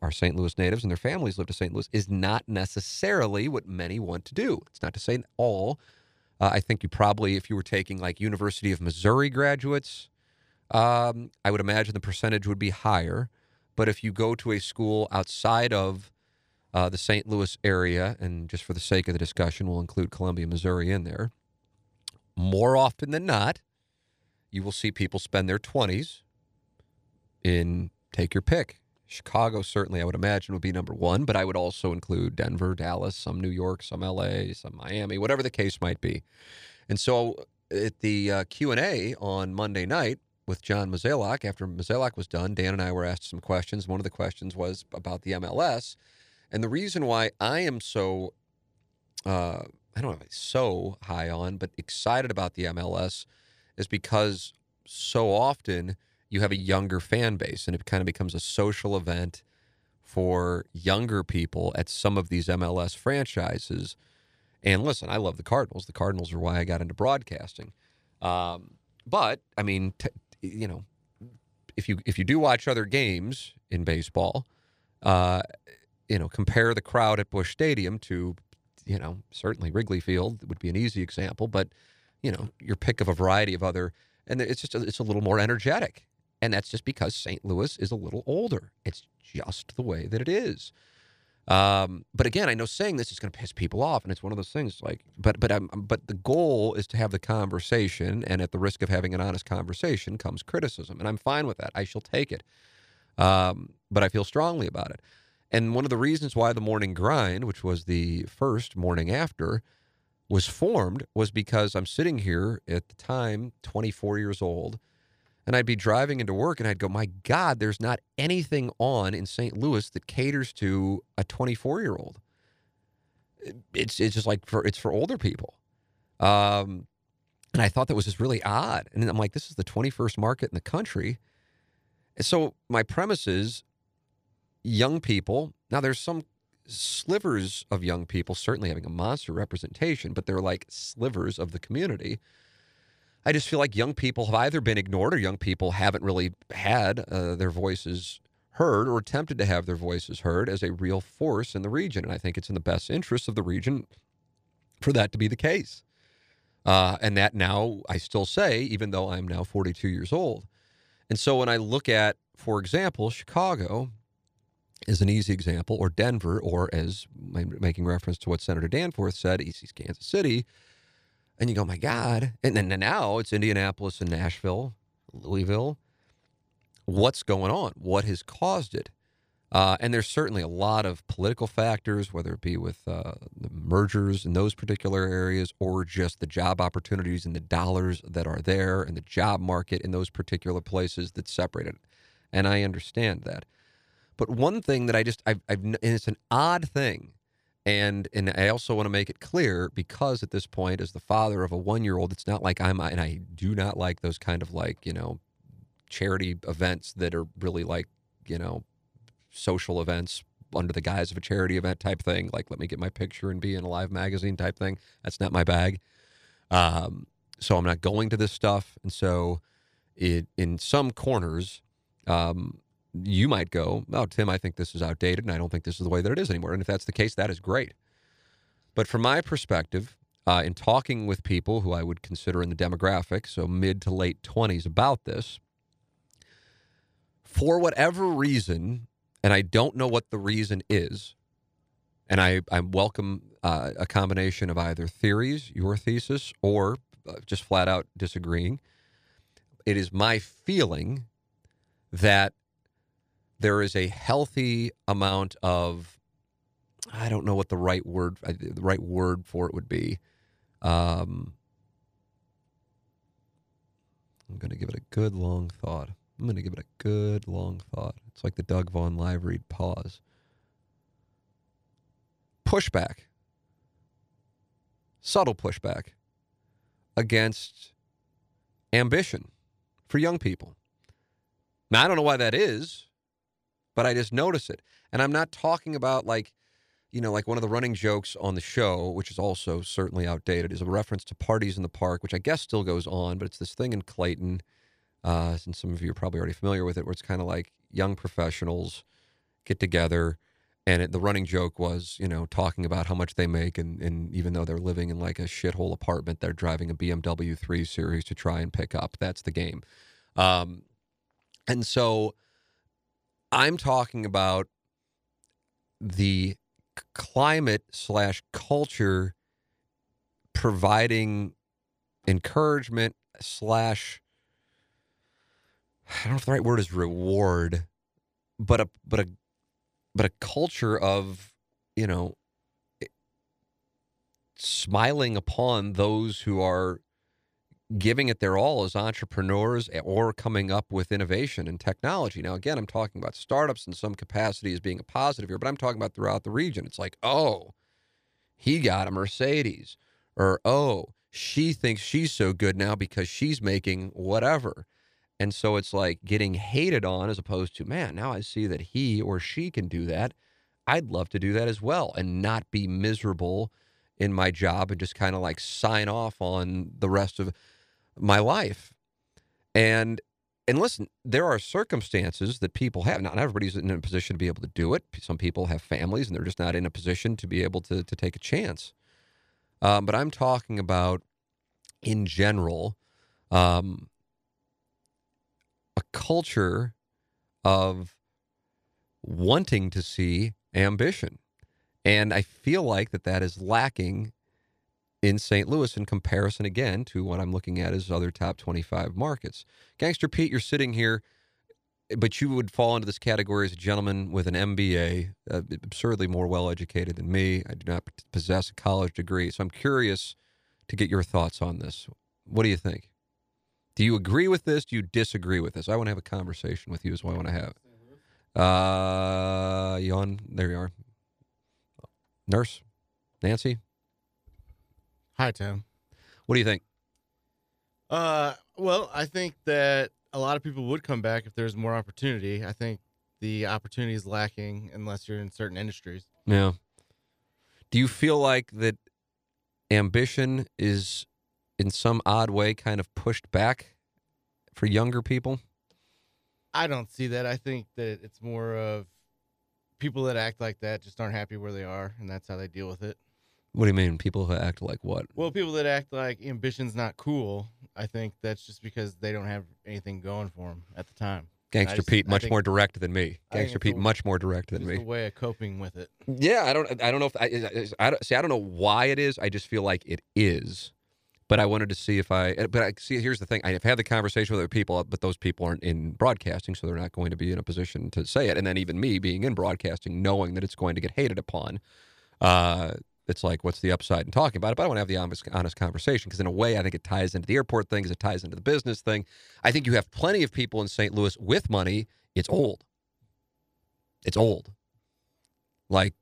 are Saint Louis natives and their families live to Saint Louis, is not necessarily what many want to do. It's not to say all. Uh, I think you probably, if you were taking like University of Missouri graduates, um, I would imagine the percentage would be higher. But if you go to a school outside of Uh, the Saint Louis area, and just for the sake of the discussion, we'll include Columbia, Missouri in there, more often than not, you will see people spend their twenties in, take your pick. Chicago, certainly, I would imagine, would be number one, but I would also include Denver, Dallas, some New York, some L A, some Miami, whatever the case might be. And so at the uh, Q and A on Monday night with John Mozeliak, after Mozeliak was done, Dan and I were asked some questions. One of the questions was about the M L S. And the reason why I am so, uh, I don't know if I'm so high on, but excited about the M L S is because so often you have a younger fan base, and it kind of becomes a social event for younger people at some of these M L S franchises. And listen, I love the Cardinals. The Cardinals are why I got into broadcasting. Um, but, I mean, t you know, if you if you do watch other games in baseball, uh, you know, compare the crowd at Busch Stadium to, you know, certainly Wrigley Field would be an easy example, but, you know, your pick of a variety of other, and it's just, a, it's a little more energetic. And that's just because Saint Louis is a little older. It's just the way that it is. Um, but again, I know saying this is going to piss people off, and it's one of those things like, but, but, um, but the goal is to have the conversation, and at the risk of having an honest conversation comes criticism. And I'm fine with that. I shall take it. Um, but I feel strongly about it. And one of the reasons why the Morning Grind, which was the first morning after, was formed was because I'm sitting here at the time, twenty-four years old, and I'd be driving into work and I'd go, my God, there's not anything on in Saint Louis that caters to a twenty-four-year-old. It's, it's just like, for, it's for older people. Um, and I thought that was just really odd. And I'm like, this is the twenty-first market in the country. And so my premise is young people. Now there's some slivers of young people certainly having a monster representation, but they're like slivers of the community. I just feel like young people have either been ignored or young people haven't really had uh, their voices heard or attempted to have their voices heard as a real force in the region. And I think it's in the best interest of the region for that to be the case. Uh, and that now I still say, even though I'm now forty-two years old. And so when I look at, for example, Chicago is an easy example, or Denver, or as I'm making reference to what Senator Danforth said, East Kansas City. And you go, my God. And then and now it's Indianapolis and Nashville, Louisville. What's going on? What has caused it? Uh, and there's certainly a lot of political factors, whether it be with uh, the mergers in those particular areas or just the job opportunities and the dollars that are there and the job market in those particular places that separate it. And I understand that. But one thing that I just, I've, I've, and it's an odd thing, And and I also want to make it clear, because at this point, as the father of a one-year-old, it's not like I'm, and I do not like those kind of like, you know, charity events that are really like, you know, social events under the guise of a charity event type thing. Like, let me get my picture and be in a live magazine type thing. That's not my bag. Um, so I'm not going to this stuff. And so it, in some corners, um, you might go, oh, Tim, I think this is outdated, and I don't think this is the way that it is anymore. And if that's the case, that is great. But from my perspective, uh, in talking with people who I would consider in the demographic, so mid to late twenties, about this, for whatever reason, and I don't know what the reason is, and I, I welcome uh, a combination of either theories, your thesis, or just flat out disagreeing, it is my feeling that there is a healthy amount of, I don't know what the right word, the right word for it would be. Um, I'm going to give it a good long thought. I'm going to give it a good long thought. It's like the Doug Vaughn live read pause. Pushback. Subtle pushback against ambition for young people. Now, I don't know why that is, but I just notice it. And I'm not talking about like, you know, like one of the running jokes on the show, which is also certainly outdated, is a reference to Parties in the Park, which I guess still goes on, but it's this thing in Clayton, uh, since some of you are probably already familiar with it, where it's kind of like young professionals get together. And it, the running joke was, you know, talking about how much they make. And, and even though they're living in like a shithole apartment, they're driving a B M W three series to try and pick up. That's the game. Um, and so I'm talking about the climate slash culture providing encouragement slash, I don't know if the right word is reward, but a, but a, but a culture of, you know, smiling upon those who are giving it their all as entrepreneurs or coming up with innovation and technology. Now, again, I'm talking about startups in some capacity as being a positive here, but I'm talking about throughout the region. It's like, oh, he got a Mercedes, or, oh, she thinks she's so good now because she's making whatever. And so it's like getting hated on as opposed to, man, now I see that he or she can do that. I'd love to do that as well and not be miserable in my job and just kind of like sign off on the rest of my life. And and listen, there are circumstances that people have. Not everybody's in a position to be able to do it. Some people have families and they're just not in a position to be able to, to take a chance. Um, but I'm talking about, in general, um, a culture of wanting to see ambition. And I feel like that that is lacking in Saint Louis in comparison, again, to what I'm looking at as other top twenty-five markets. Gangster Pete, you're sitting here, but you would fall into this category as a gentleman with an M B A, uh, absurdly more well-educated than me. I do not possess a college degree. So I'm curious to get your thoughts on this. What do you think? Do you agree with this? Do you disagree with this? I want to have a conversation with you is what I want to have. Uh, you on? There you are. Nurse, Nancy. Hi, Tim. What do you think? Uh, well, I think that a lot of people would come back if there's more opportunity. I think the opportunity is lacking unless you're in certain industries. Yeah. Do you feel like that ambition is in some odd way kind of pushed back for younger people? I don't see that. I think that it's more of people that act like that just aren't happy where they are, and that's how they deal with it. What do you mean? People who act like what? Well, people that act like ambition's not cool. I think that's just because they don't have anything going for them at the time. Gangster just, Pete, much think, more direct than me. Gangster Pete, a, much more direct than me. The way of coping with it. Yeah, I don't. I don't know if I, I, I don't, see. I don't know why it is. I just feel like it is. But I wanted to see if I. But I see. Here's the thing. I've had the conversation with other people, but those people aren't in broadcasting, so they're not going to be in a position to say it. And then even me being in broadcasting, knowing that it's going to get hated upon, uh, it's like, what's the upside in talking about it? But I want to have the honest, honest conversation because, in a way, I think it ties into the airport thing, because it ties into the business thing. I think you have plenty of people in Saint Louis with money. It's old. It's old. Like,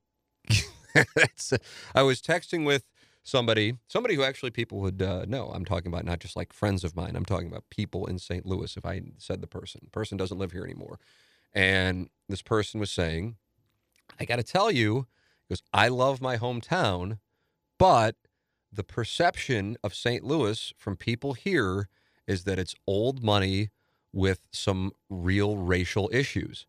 that's. I was texting with. Somebody somebody who actually people would uh, know. I'm talking about not just like friends of mine. I'm talking about people in Saint Louis. If I said the person, the person doesn't live here anymore. And this person was saying, I got to tell you, because I love my hometown, but the perception of Saint Louis from people here is that it's old money with some real racial issues.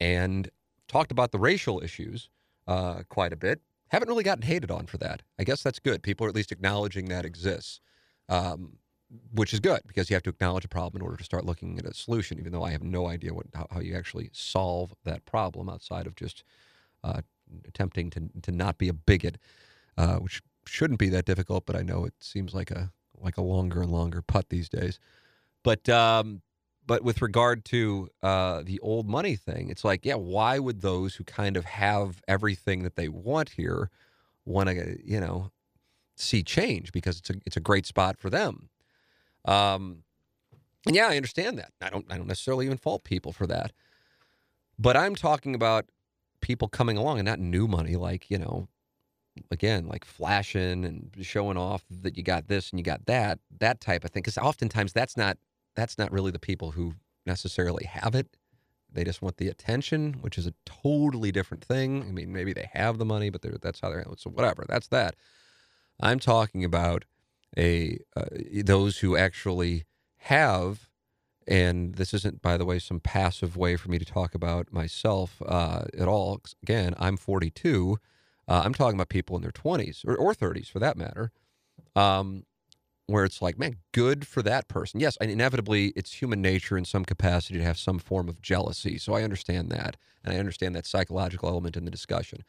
And talked about the racial issues uh, quite a bit. Haven't really gotten hated on for that. I guess that's good. People are at least acknowledging that exists, um, which is good, because you have to acknowledge a problem in order to start looking at a solution, even though I have no idea what how, how you actually solve that problem outside of just uh, attempting to to not be a bigot, uh, which shouldn't be that difficult, but I know it seems like a like a longer and longer putt these days. But um, but with regard to uh, the old money thing, it's like, yeah, why would those who kind of have everything that they want here want to, you know, see change, because it's a it's a great spot for them? Um, and yeah, I understand that. I don't I don't necessarily even fault people for that. But I'm talking about people coming along, and not new money, like, you know, again, like flashing and showing off that you got this and you got that, that type of thing, because oftentimes that's not. That's not really the people who necessarily have it. They just want the attention, which is a totally different thing. I mean, maybe they have the money, but that's how they're, so whatever, that's that. I'm talking about a uh, those who actually have, and this isn't, by the way, some passive way for me to talk about myself uh, at all. Again, I'm forty-two. Uh, I'm talking about people in their twenties or, or thirties, for that matter. Um Where it's like, man, good for that person. Yes, and inevitably, it's human nature in some capacity to have some form of jealousy. So I understand that, and I understand that psychological element in the discussion.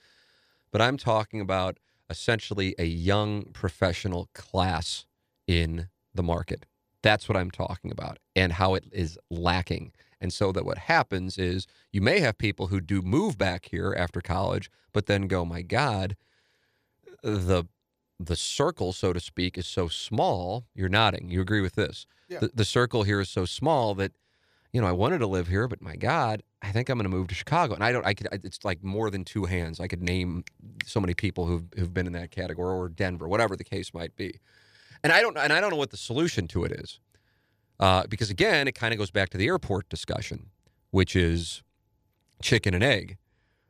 But I'm talking about essentially a young professional class in the market. That's what I'm talking about, and how it is lacking. And so that what happens is you may have people who do move back here after college, but then go, my God, the the circle, so to speak, is so small. You're nodding. You agree with this. Yeah. The, the circle here is so small that, you know, I wanted to live here, but my God, I think I'm going to move to Chicago. And I don't, I could, it's like more than two hands. I could name so many people who've, who've been in that category, or Denver, whatever the case might be. And I don't, and I don't know what the solution to it is. Uh, because again, it kind of goes back to the airport discussion, which is chicken and egg.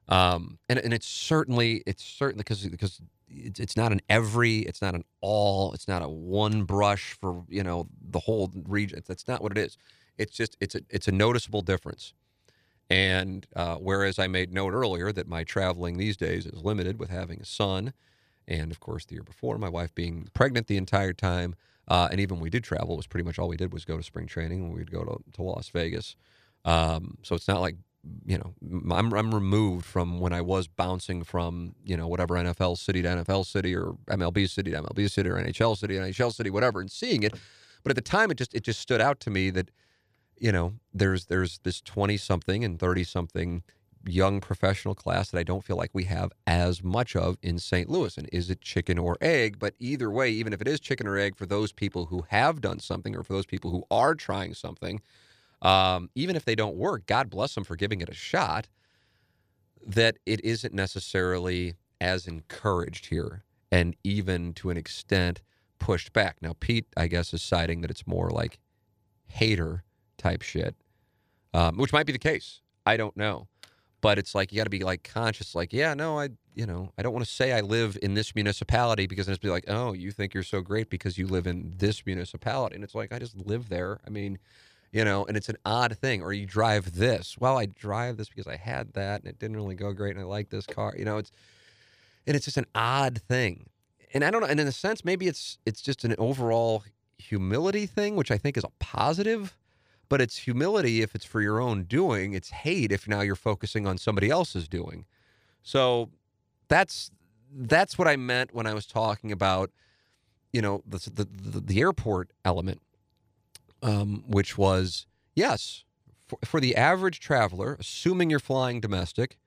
Um, and, and it's certainly, it's certainly because, because it's not an every, it's not an all, it's not a one brush for, you know, the whole region. That's not what it is. It's just, it's a, it's a noticeable difference. And uh, whereas I made note earlier that my traveling these days is limited with having a son, and of course the year before my wife being pregnant the entire time, uh, and even when we did travel, it was pretty much all we did was go to spring training, and we'd go to, to Las Vegas. Um, so it's not like, you know, I'm, I'm removed from when I was bouncing from, you know, whatever N F L city to N F L city, or M L B city to M L B city, or N H L city to N H L city, whatever, and seeing it. But at the time, it just, it just stood out to me that, you know, there's, there's this twenty-something and thirty-something young professional class that I don't feel like we have as much of in Saint Louis. And is it chicken or egg? But either way, even if it is chicken or egg, for those people who have done something, or for those people who are trying something, Um, even if they don't work, God bless them for giving it a shot, that it isn't necessarily as encouraged here, and even to an extent pushed back. Now, Pete, I guess, is citing that it's more like hater type shit, um, which might be the case. I don't know. But it's like, you got to be like conscious, like, yeah, no, I, you know, I don't want to say I live in this municipality, because then it's be like, oh, you think you're so great because you live in this municipality. And it's like, I just live there. I mean, you know, and it's an odd thing. Or you drive this. Well, I drive this because I had that, and it didn't really go great, and I like this car. You know, it's, and it's just an odd thing. And I don't know. And in a sense, maybe it's it's just an overall humility thing, which I think is a positive. But it's humility if it's for your own doing. It's hate if now you're focusing on somebody else's doing. So that's that's what I meant when I was talking about, you know, the the, the, the airport element. Um, which was, yes, for, for the average traveler, assuming you're flying domestic,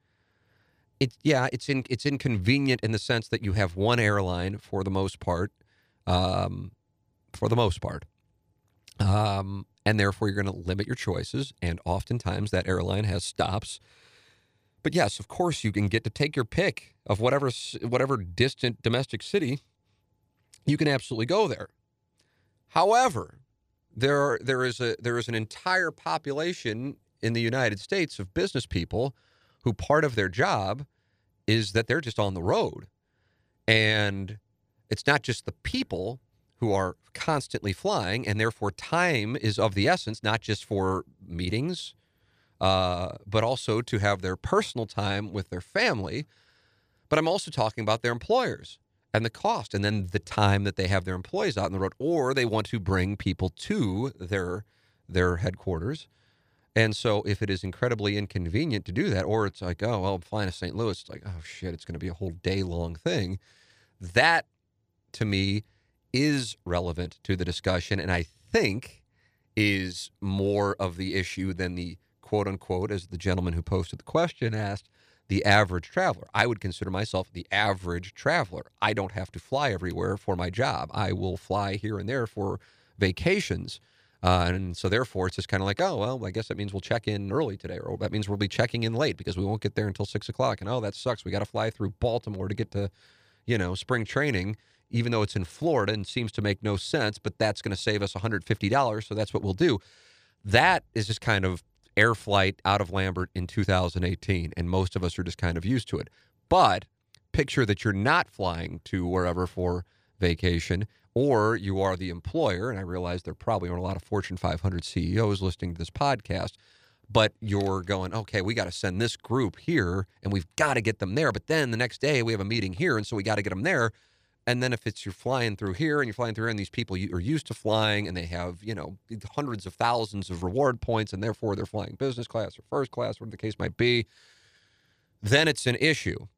it, yeah, it's in, it's inconvenient in the sense that you have one airline for the most part, um, for the most part. Um, and therefore, you're going to limit your choices, and oftentimes that airline has stops. But yes, of course, you can get to take your pick of whatever, whatever distant domestic city. You can absolutely go there. However, There, are, there is a there is an entire population in the United States of business people who part of their job is that they're just on the road. And it's not just the people who are constantly flying, and therefore time is of the essence, not just for meetings, uh, but also to have their personal time with their family. But I'm also talking about their employers. And the cost, and then the time that they have their employees out on the road, or they want to bring people to their their headquarters. And so if it is incredibly inconvenient to do that, or it's like, oh, well, I'm flying to Saint Louis. It's like, oh, shit, it's going to be a whole day-long thing. That, to me, is relevant to the discussion, and I think is more of the issue than the quote-unquote, as the gentleman who posted the question asked, the average traveler. I would consider myself the average traveler. I don't have to fly everywhere for my job. I will fly here and there for vacations. Uh, and so therefore, it's just kind of like, oh, well, I guess that means we'll check in early today, or that means we'll be checking in late because we won't get there until six o'clock. And, oh, that sucks. We got to fly through Baltimore to get to, you know, spring training, even though it's in Florida and seems to make no sense, but that's going to save us one hundred fifty dollars, so that's what we'll do. That is just kind of air flight out of Lambert in two thousand eighteen, and most of us are just kind of used to it. But picture that you're not flying to wherever for vacation, or you are the employer, and I realize there probably aren't a lot of Fortune five hundred C E Os listening to this podcast, but you're going, okay, we got to send this group here, and we've got to get them there, but then the next day we have a meeting here, and so we got to get them there. And then if it's you're flying through here and you're flying through here and these people are used to flying and they have, you know, hundreds of thousands of reward points and therefore they're flying business class or first class, whatever the case might be, then it's an issue.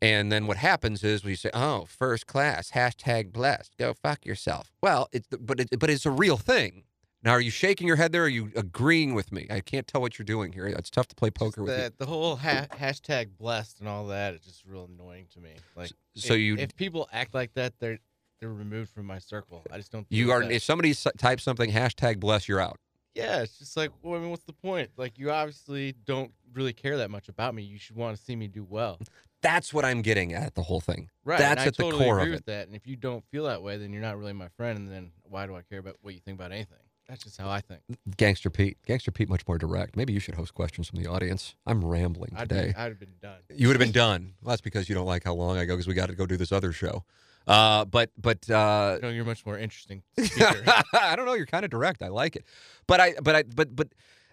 And then what happens is we say, oh, first class, hashtag blessed, go fuck yourself. Well, it's, but, it, but it's a real thing. Now, are you shaking your head there? Or are you agreeing with me? I can't tell what you're doing here. It's tough to play poker with you. The whole ha hashtag blessed and all that is just real annoying to me. Like, so, so if, you, if people act like that, they're They're removed from my circle. I just don't. You are. That. If somebody types something, hashtag bless, you're out. Yeah, it's just like, well, I mean, what's the point? Like, you obviously don't really care that much about me. You should want to see me do well. That's what I'm getting at, the whole thing. Right. That's at totally the core agree of it. With that. And if you don't feel that way, then you're not really my friend. And then why do I care about what you think about anything? That's just how I think. Gangster Pete. Gangster Pete, much more direct. Maybe you should host questions from the audience. I'm rambling today. I'd have been done. You would have been done. Well, that's because you don't like how long I go, because we got to go do this other show. Uh, but, but, uh, no, you're much more interesting. I don't know. You're kind of direct. I like it, but I, but I, but, but,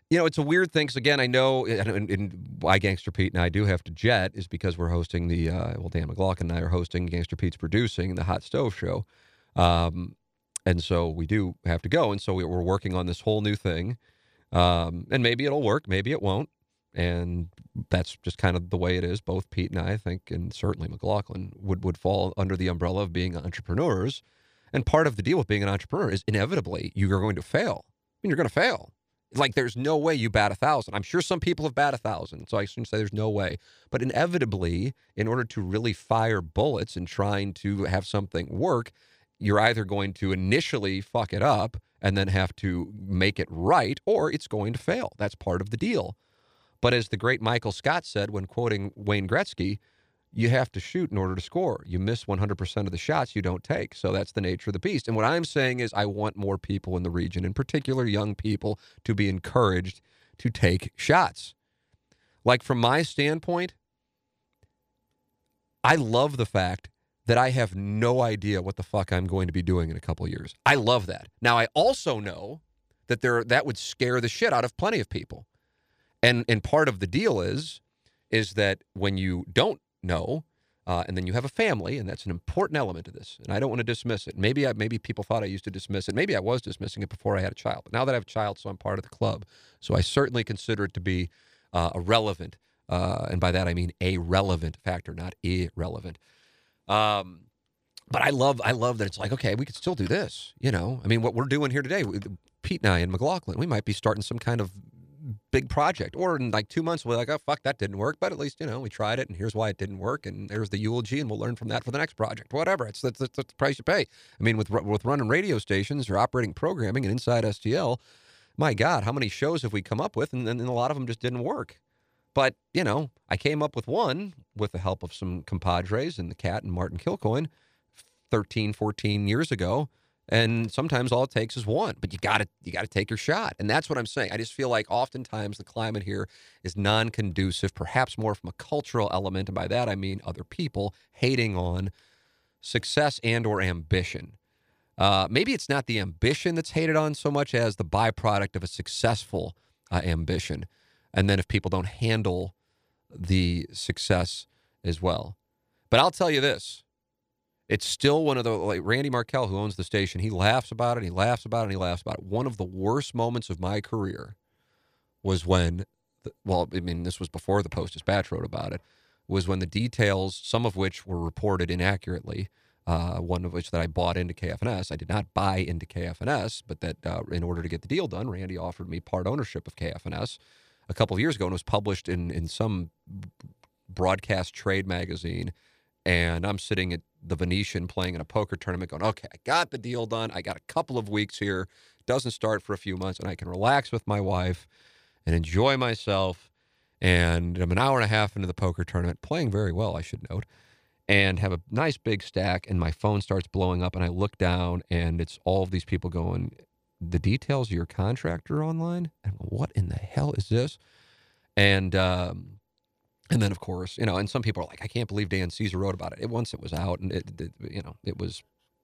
you know, it's a weird thing. So again, I know, and, and why Gangster Pete and I do have to jet is because we're hosting the, uh, well, Dan McLaughlin and I are hosting Gangster Pete's producing the Hot Stove Show. Um, and so we do have to go. And so we, we're working on this whole new thing. Um, and maybe it'll work, maybe it won't. And that's just kind of the way it is. Both Pete and I, I think, and certainly McLaughlin, would, would fall under the umbrella of being entrepreneurs. And part of the deal with being an entrepreneur is inevitably you're going to fail. I mean, you're going to fail. Like, there's no way you bat a thousand. I'm sure some people have bat a thousand, so I shouldn't say there's no way. But inevitably, in order to really fire bullets and trying to have something work, you're either going to initially fuck it up and then have to make it right, or it's going to fail. That's part of the deal. But as the great Michael Scott said when quoting Wayne Gretzky, you have to shoot in order to score. You miss one hundred percent of the shots you don't take. So that's the nature of the beast. And what I'm saying is I want more people in the region, in particular young people, to be encouraged to take shots. Like, from my standpoint, I love the fact that I have no idea what the fuck I'm going to be doing in a couple of years. I love that. Now, I also know that there that would scare the shit out of plenty of people. And and part of the deal is, is that when you don't know, uh, and then you have a family, and that's an important element of this, and I don't want to dismiss it. Maybe I, maybe people thought I used to dismiss it. Maybe I was dismissing it before I had a child. But now that I have a child, so I'm part of the club. So I certainly consider it to be uh, a relevant, uh, and by that I mean a relevant factor, not irrelevant. Um, but I love I love that it's like, okay, we could still do this. You know, I mean, what we're doing here today, Pete and I and McLaughlin, we might be starting some kind of big project, or in like two months we're like, oh fuck, that didn't work, but at least, you know, we tried it and here's why it didn't work, and there's the eulogy, and we'll learn from that for the next project, whatever. It's that's, that's the price you pay. I mean, with with running radio stations or operating programming and Inside S T L, my God, how many shows have we come up with, and, and a lot of them just didn't work. But, you know, I came up with one with the help of some compadres and the Cat and Martin Kilcoin thirteen, fourteen years ago. And sometimes all it takes is one, but you got to you got to take your shot. And that's what I'm saying. I just feel like oftentimes the climate here is non-conducive, perhaps more from a cultural element. And by that, I mean other people hating on success and or ambition. Uh, maybe it's not the ambition that's hated on so much as the byproduct of a successful uh, ambition. And then if people don't handle the success as well. But I'll tell you this. It's still one of the, like Randy Markell, who owns the station, he laughs about it, he laughs about it, and he laughs about it. One of the worst moments of my career was when, the, well, I mean, this was before the Post-Dispatch wrote about it, was when the details, some of which were reported inaccurately, uh, one of which that I bought into K F N S. I did not buy into K F N S, but that uh, in order to get the deal done, Randy offered me part ownership of K F N S a couple of years ago, and it was published in, in some broadcast trade magazine. And I'm sitting at the Venetian playing in a poker tournament going, okay, I got the deal done. I got a couple of weeks here. Doesn't start for a few months, and I can relax with my wife and enjoy myself. And I'm an hour and a half into the poker tournament, playing very well, I should note, and have a nice big stack, and my phone starts blowing up, and I look down, and it's all of these people going, the details of your contract are online? And what in the hell is this? And, um... And then, of course, you know, and some people are like, I can't believe Dan Caesar wrote about it. It once it was out, and it, it you know, it was,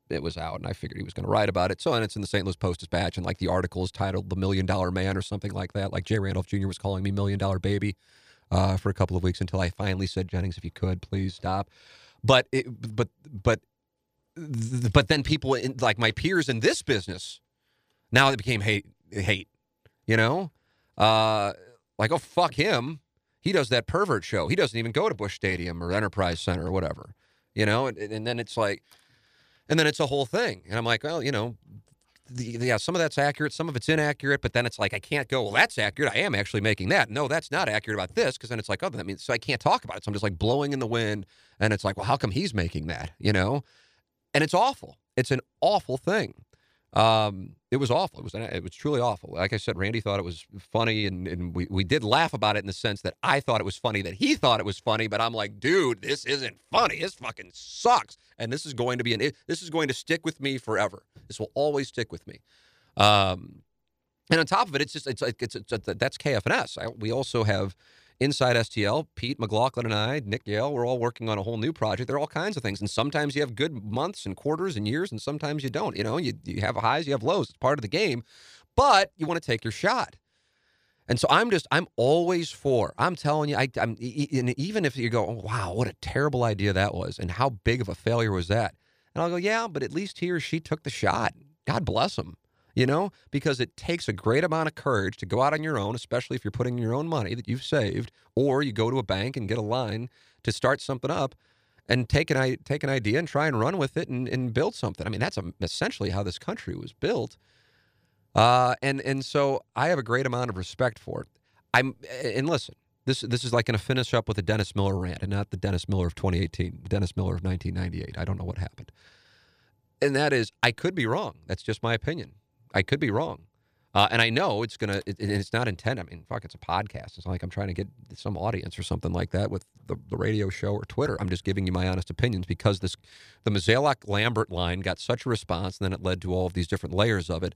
it was out, and I figured he was going to write about it. So, and it's in the Saint Louis Post-Dispatch, and like the article is titled "The Million Dollar Man" or something like that. Like Jay Randolph Junior was calling me "Million Dollar Baby" uh, for a couple of weeks until I finally said, Jennings, if you could, please stop. But, it, but, but, but then people in, like my peers in this business, now it became hate, hate, you know, uh, like, oh fuck him. He does that pervert show. He doesn't even go to Busch Stadium or Enterprise Center or whatever, you know? And, and then it's like, and then it's a whole thing. And I'm like, well, you know, the, the, yeah, some of that's accurate, some of it's inaccurate, but then it's like, I can't go, well, that's accurate. I am actually making that. No, that's not accurate about this. Cause then it's like, oh, that means, so I can't talk about it. So I'm just like blowing in the wind, and it's like, well, how come he's making that, you know? And it's awful. It's an awful thing. Um, it was awful. It was it was truly awful. Like I said, Randy thought it was funny, and, and we, we did laugh about it in the sense that I thought it was funny, that he thought it was funny, but I'm like, dude, this isn't funny. This fucking sucks. And this is going to be an, this is going to stick with me forever. This will always stick with me. Um, and on top of it, it's just, it's like, it's, it's, it's, that's K F N S. I, we also have Inside S T L, Pete, McLaughlin, and I, Nick Yale, we're all working on a whole new project. There are all kinds of things. And sometimes you have good months and quarters and years, and sometimes you don't. You know, you, you have highs, you have lows. It's part of the game. But you want to take your shot. And so I'm just, I'm always for, I'm telling you, I, I'm, and even if you go, oh, wow, what a terrible idea that was, and how big of a failure was that? And I'll go, yeah, but at least he or she took the shot. God bless him. You know, because it takes a great amount of courage to go out on your own, especially if you're putting your own money that you've saved, or you go to a bank and get a line to start something up and take an, take an idea and try and run with it and, and build something. I mean, that's essentially how this country was built. Uh, and, and so I have a great amount of respect for it. I'm, and listen, this, this is like going to finish up with a Dennis Miller rant, and not the Dennis Miller of twenty eighteen, the Dennis Miller of nineteen ninety-eight. I don't know what happened. And that is, I could be wrong. That's just my opinion. I could be wrong. Uh, and I know it's going to, it, it's not intent. I mean, fuck, it's a podcast. It's not like I'm trying to get some audience or something like that with the, the radio show or Twitter. I'm just giving you my honest opinions because this, the Mozeliak-Lambert line got such a response, and then it led to all of these different layers of it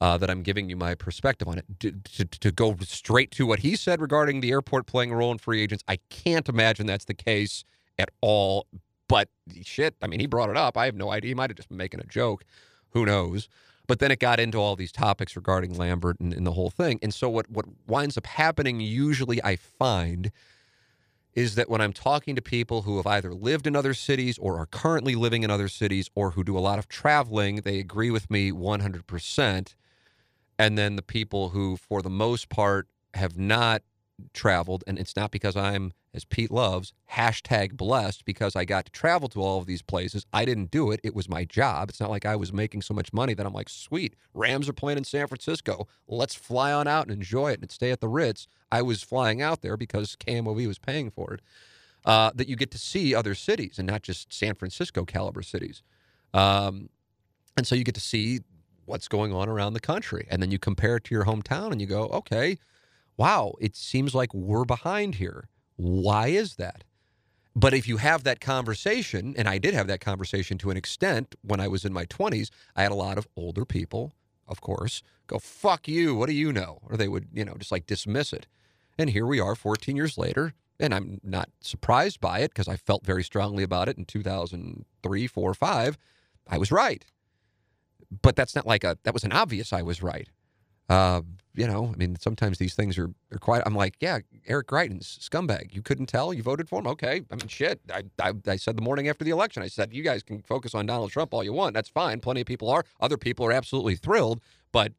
uh, that I'm giving you my perspective on it. To, to, to go straight to what he said regarding the airport playing a role in free agents, I can't imagine that's the case at all. But shit, I mean, he brought it up. I have no idea. He might have just been making a joke. Who knows? But then it got into all these topics regarding Lambert and, and the whole thing. And so what, what winds up happening usually, I find, is that when I'm talking to people who have either lived in other cities or are currently living in other cities or who do a lot of traveling, they agree with me one hundred percent. And then the people who, for the most part, have not traveled, and it's not because I'm, as Pete loves, hashtag blessed because I got to travel to all of these places. I didn't do it. It was my job. It's not like I was making so much money that I'm like, sweet, Rams are playing in San Francisco. Let's fly on out and enjoy it and stay at the Ritz. I was flying out there because K M O V was paying for it. Uh, that you get to see other cities and not just San Francisco caliber cities. Um, and so you get to see what's going on around the country. And then you compare it to your hometown and you go, okay, wow, it seems like we're behind here. Why is that? But if you have that conversation, and I did have that conversation to an extent when I was in my twenties, I had a lot of older people, of course, go, fuck you, what do you know? Or they would, you know, just like dismiss it. And here we are fourteen years later, and I'm not surprised by it because I felt very strongly about it in two thousand three, four, five. I was right. But that's not like a, that was an obvious I was right. Uh, you know, I mean, sometimes these things are, are quite, I'm like, yeah, Eric Greitens, scumbag. You couldn't tell? You voted for him? Okay. I mean, shit. I, I I said the morning after the election, I said, you guys can focus on Donald Trump all you want. That's fine. Plenty of people are. Other people are absolutely thrilled. But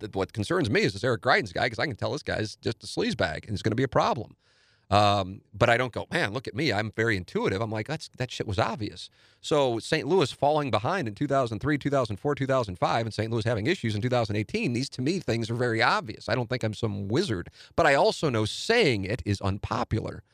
th what concerns me is this Eric Greitens guy, because I can tell this guy's just a sleazebag, and it's going to be a problem. Um, but I don't go, man, look at me. I'm very intuitive. I'm like, that's, that shit was obvious. So Saint Louis falling behind in two thousand three, two thousand four, two thousand five, and Saint Louis having issues in two thousand eighteen, these to me things are very obvious. I don't think I'm some wizard, but I also know saying it is unpopular.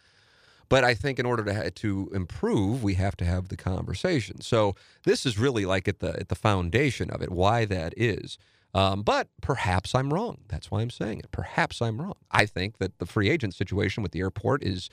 But I think in order to, to improve, we have to have the conversation. So this is really like at the, at the foundation of it, why that is. Um, but perhaps I'm wrong. That's why I'm saying it. Perhaps I'm wrong. I think that the free agent situation with the airport is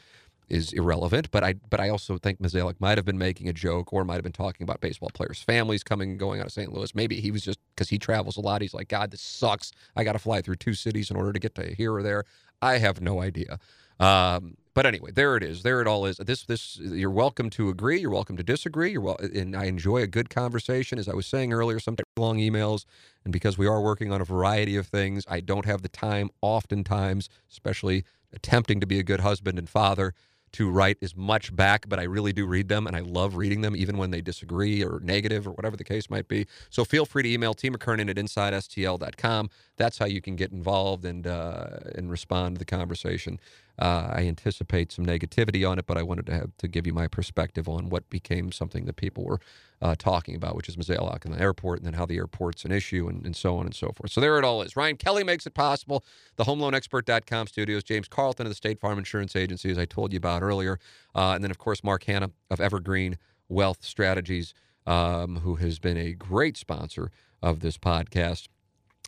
is irrelevant, but I but I also think Mozeliak might have been making a joke or might have been talking about baseball players' families coming and going out of Saint Louis. Maybe he was just, because he travels a lot, he's like, God, this sucks. I got to fly through two cities in order to get to here or there. I have no idea. Um, but anyway, there it is. There it all is. This this you're welcome to agree. You're welcome to disagree. You're well, and I enjoy a good conversation. As I was saying earlier, sometimes long emails, and because we are working on a variety of things, I don't have the time, oftentimes, especially attempting to be a good husband and father, to write as much back. But I really do read them, and I love reading them, even when they disagree or negative or whatever the case might be. So feel free to email T McKernan at inside S T L dot com. That's how you can get involved and uh, and respond to the conversation. Uh, I anticipate some negativity on it, but I wanted to have, to give you my perspective on what became something that people were uh, talking about, which is Mozeliak and the airport, and then how the airport's an issue, and, and so on and so forth. So there it all is. Ryan Kelly makes it possible. The Home Loan Expert dot com studios, James Carlton of the State Farm Insurance Agency, as I told you about earlier, uh, and then, of course, Mark Hanna of Evergreen Wealth Strategies. um, who has been a great sponsor of this podcast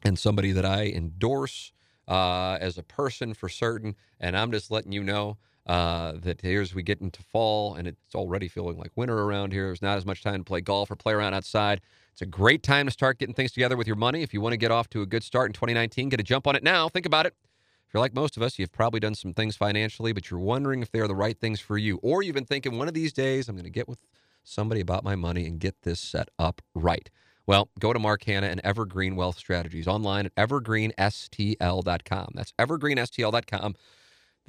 and somebody that I endorse uh, as a person for certain. And I'm just letting you know uh, that here's we get into fall, and it's already feeling like winter around here. There's not as much time to play golf or play around outside. It's a great time to start getting things together with your money. If you want to get off to a good start in twenty nineteen, get a jump on it now. Think about it. If you're like most of us, you've probably done some things financially, but you're wondering if they're the right things for you. Or you've been thinking, one of these days, I'm going to get with somebody about my money and get this set up right. Well, go to Mark Hanna and Evergreen Wealth Strategies online at evergreen S T L dot com. That's evergreen S T L dot com.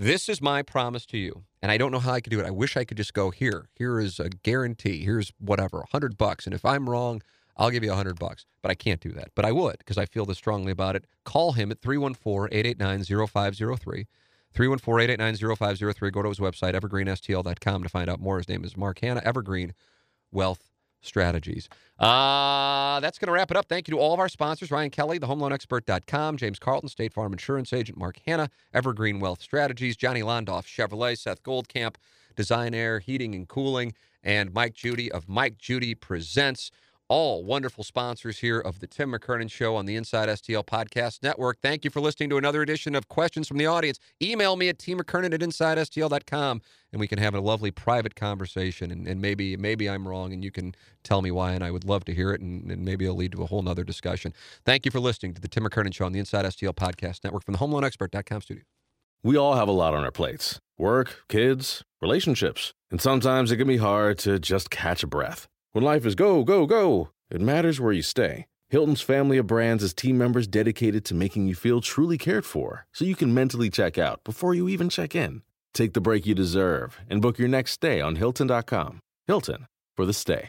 This is my promise to you, and I don't know how I could do it. I wish I could just go here. Here is a guarantee. Here's whatever, a hundred bucks. And if I'm wrong, I'll give you a hundred bucks, but I can't do that. But I would, because I feel this strongly about it. Call him at three one four, eight eight nine, zero five zero three, three one four, eight eight nine, zero five zero three. Go to his website, evergreen S T L dot com, to find out more. His name is Mark Hanna, Evergreen Wealth Strategies. Uh, that's going to wrap it up. Thank you to all of our sponsors, Ryan Kelly, the home loan expert dot com, James Carlton, State Farm Insurance Agent, Mark Hanna, Evergreen Wealth Strategies, Johnny Landoff, Chevrolet, Seth Goldcamp, Design Air, Heating and Cooling, and Mike Judy of Mike Judy Presents. All wonderful sponsors here of the Tim McKernan Show on the Inside S T L Podcast Network. Thank you for listening to another edition of Questions from the Audience. Email me at t m c kernan at inside s t l dot com, and we can have a lovely private conversation, and, and maybe maybe I'm wrong, and you can tell me why, and I would love to hear it, and, and maybe it'll lead to a whole nother discussion. Thank you for listening to the Tim McKernan Show on the Inside S T L Podcast Network from the home loan expert dot com studio. We all have a lot on our plates. Work, kids, relationships. And sometimes it can be hard to just catch a breath. When life is go, go, go, it matters where you stay. Hilton's family of brands has team members dedicated to making you feel truly cared for, so you can mentally check out before you even check in. Take the break you deserve and book your next stay on Hilton dot com. Hilton, for the stay.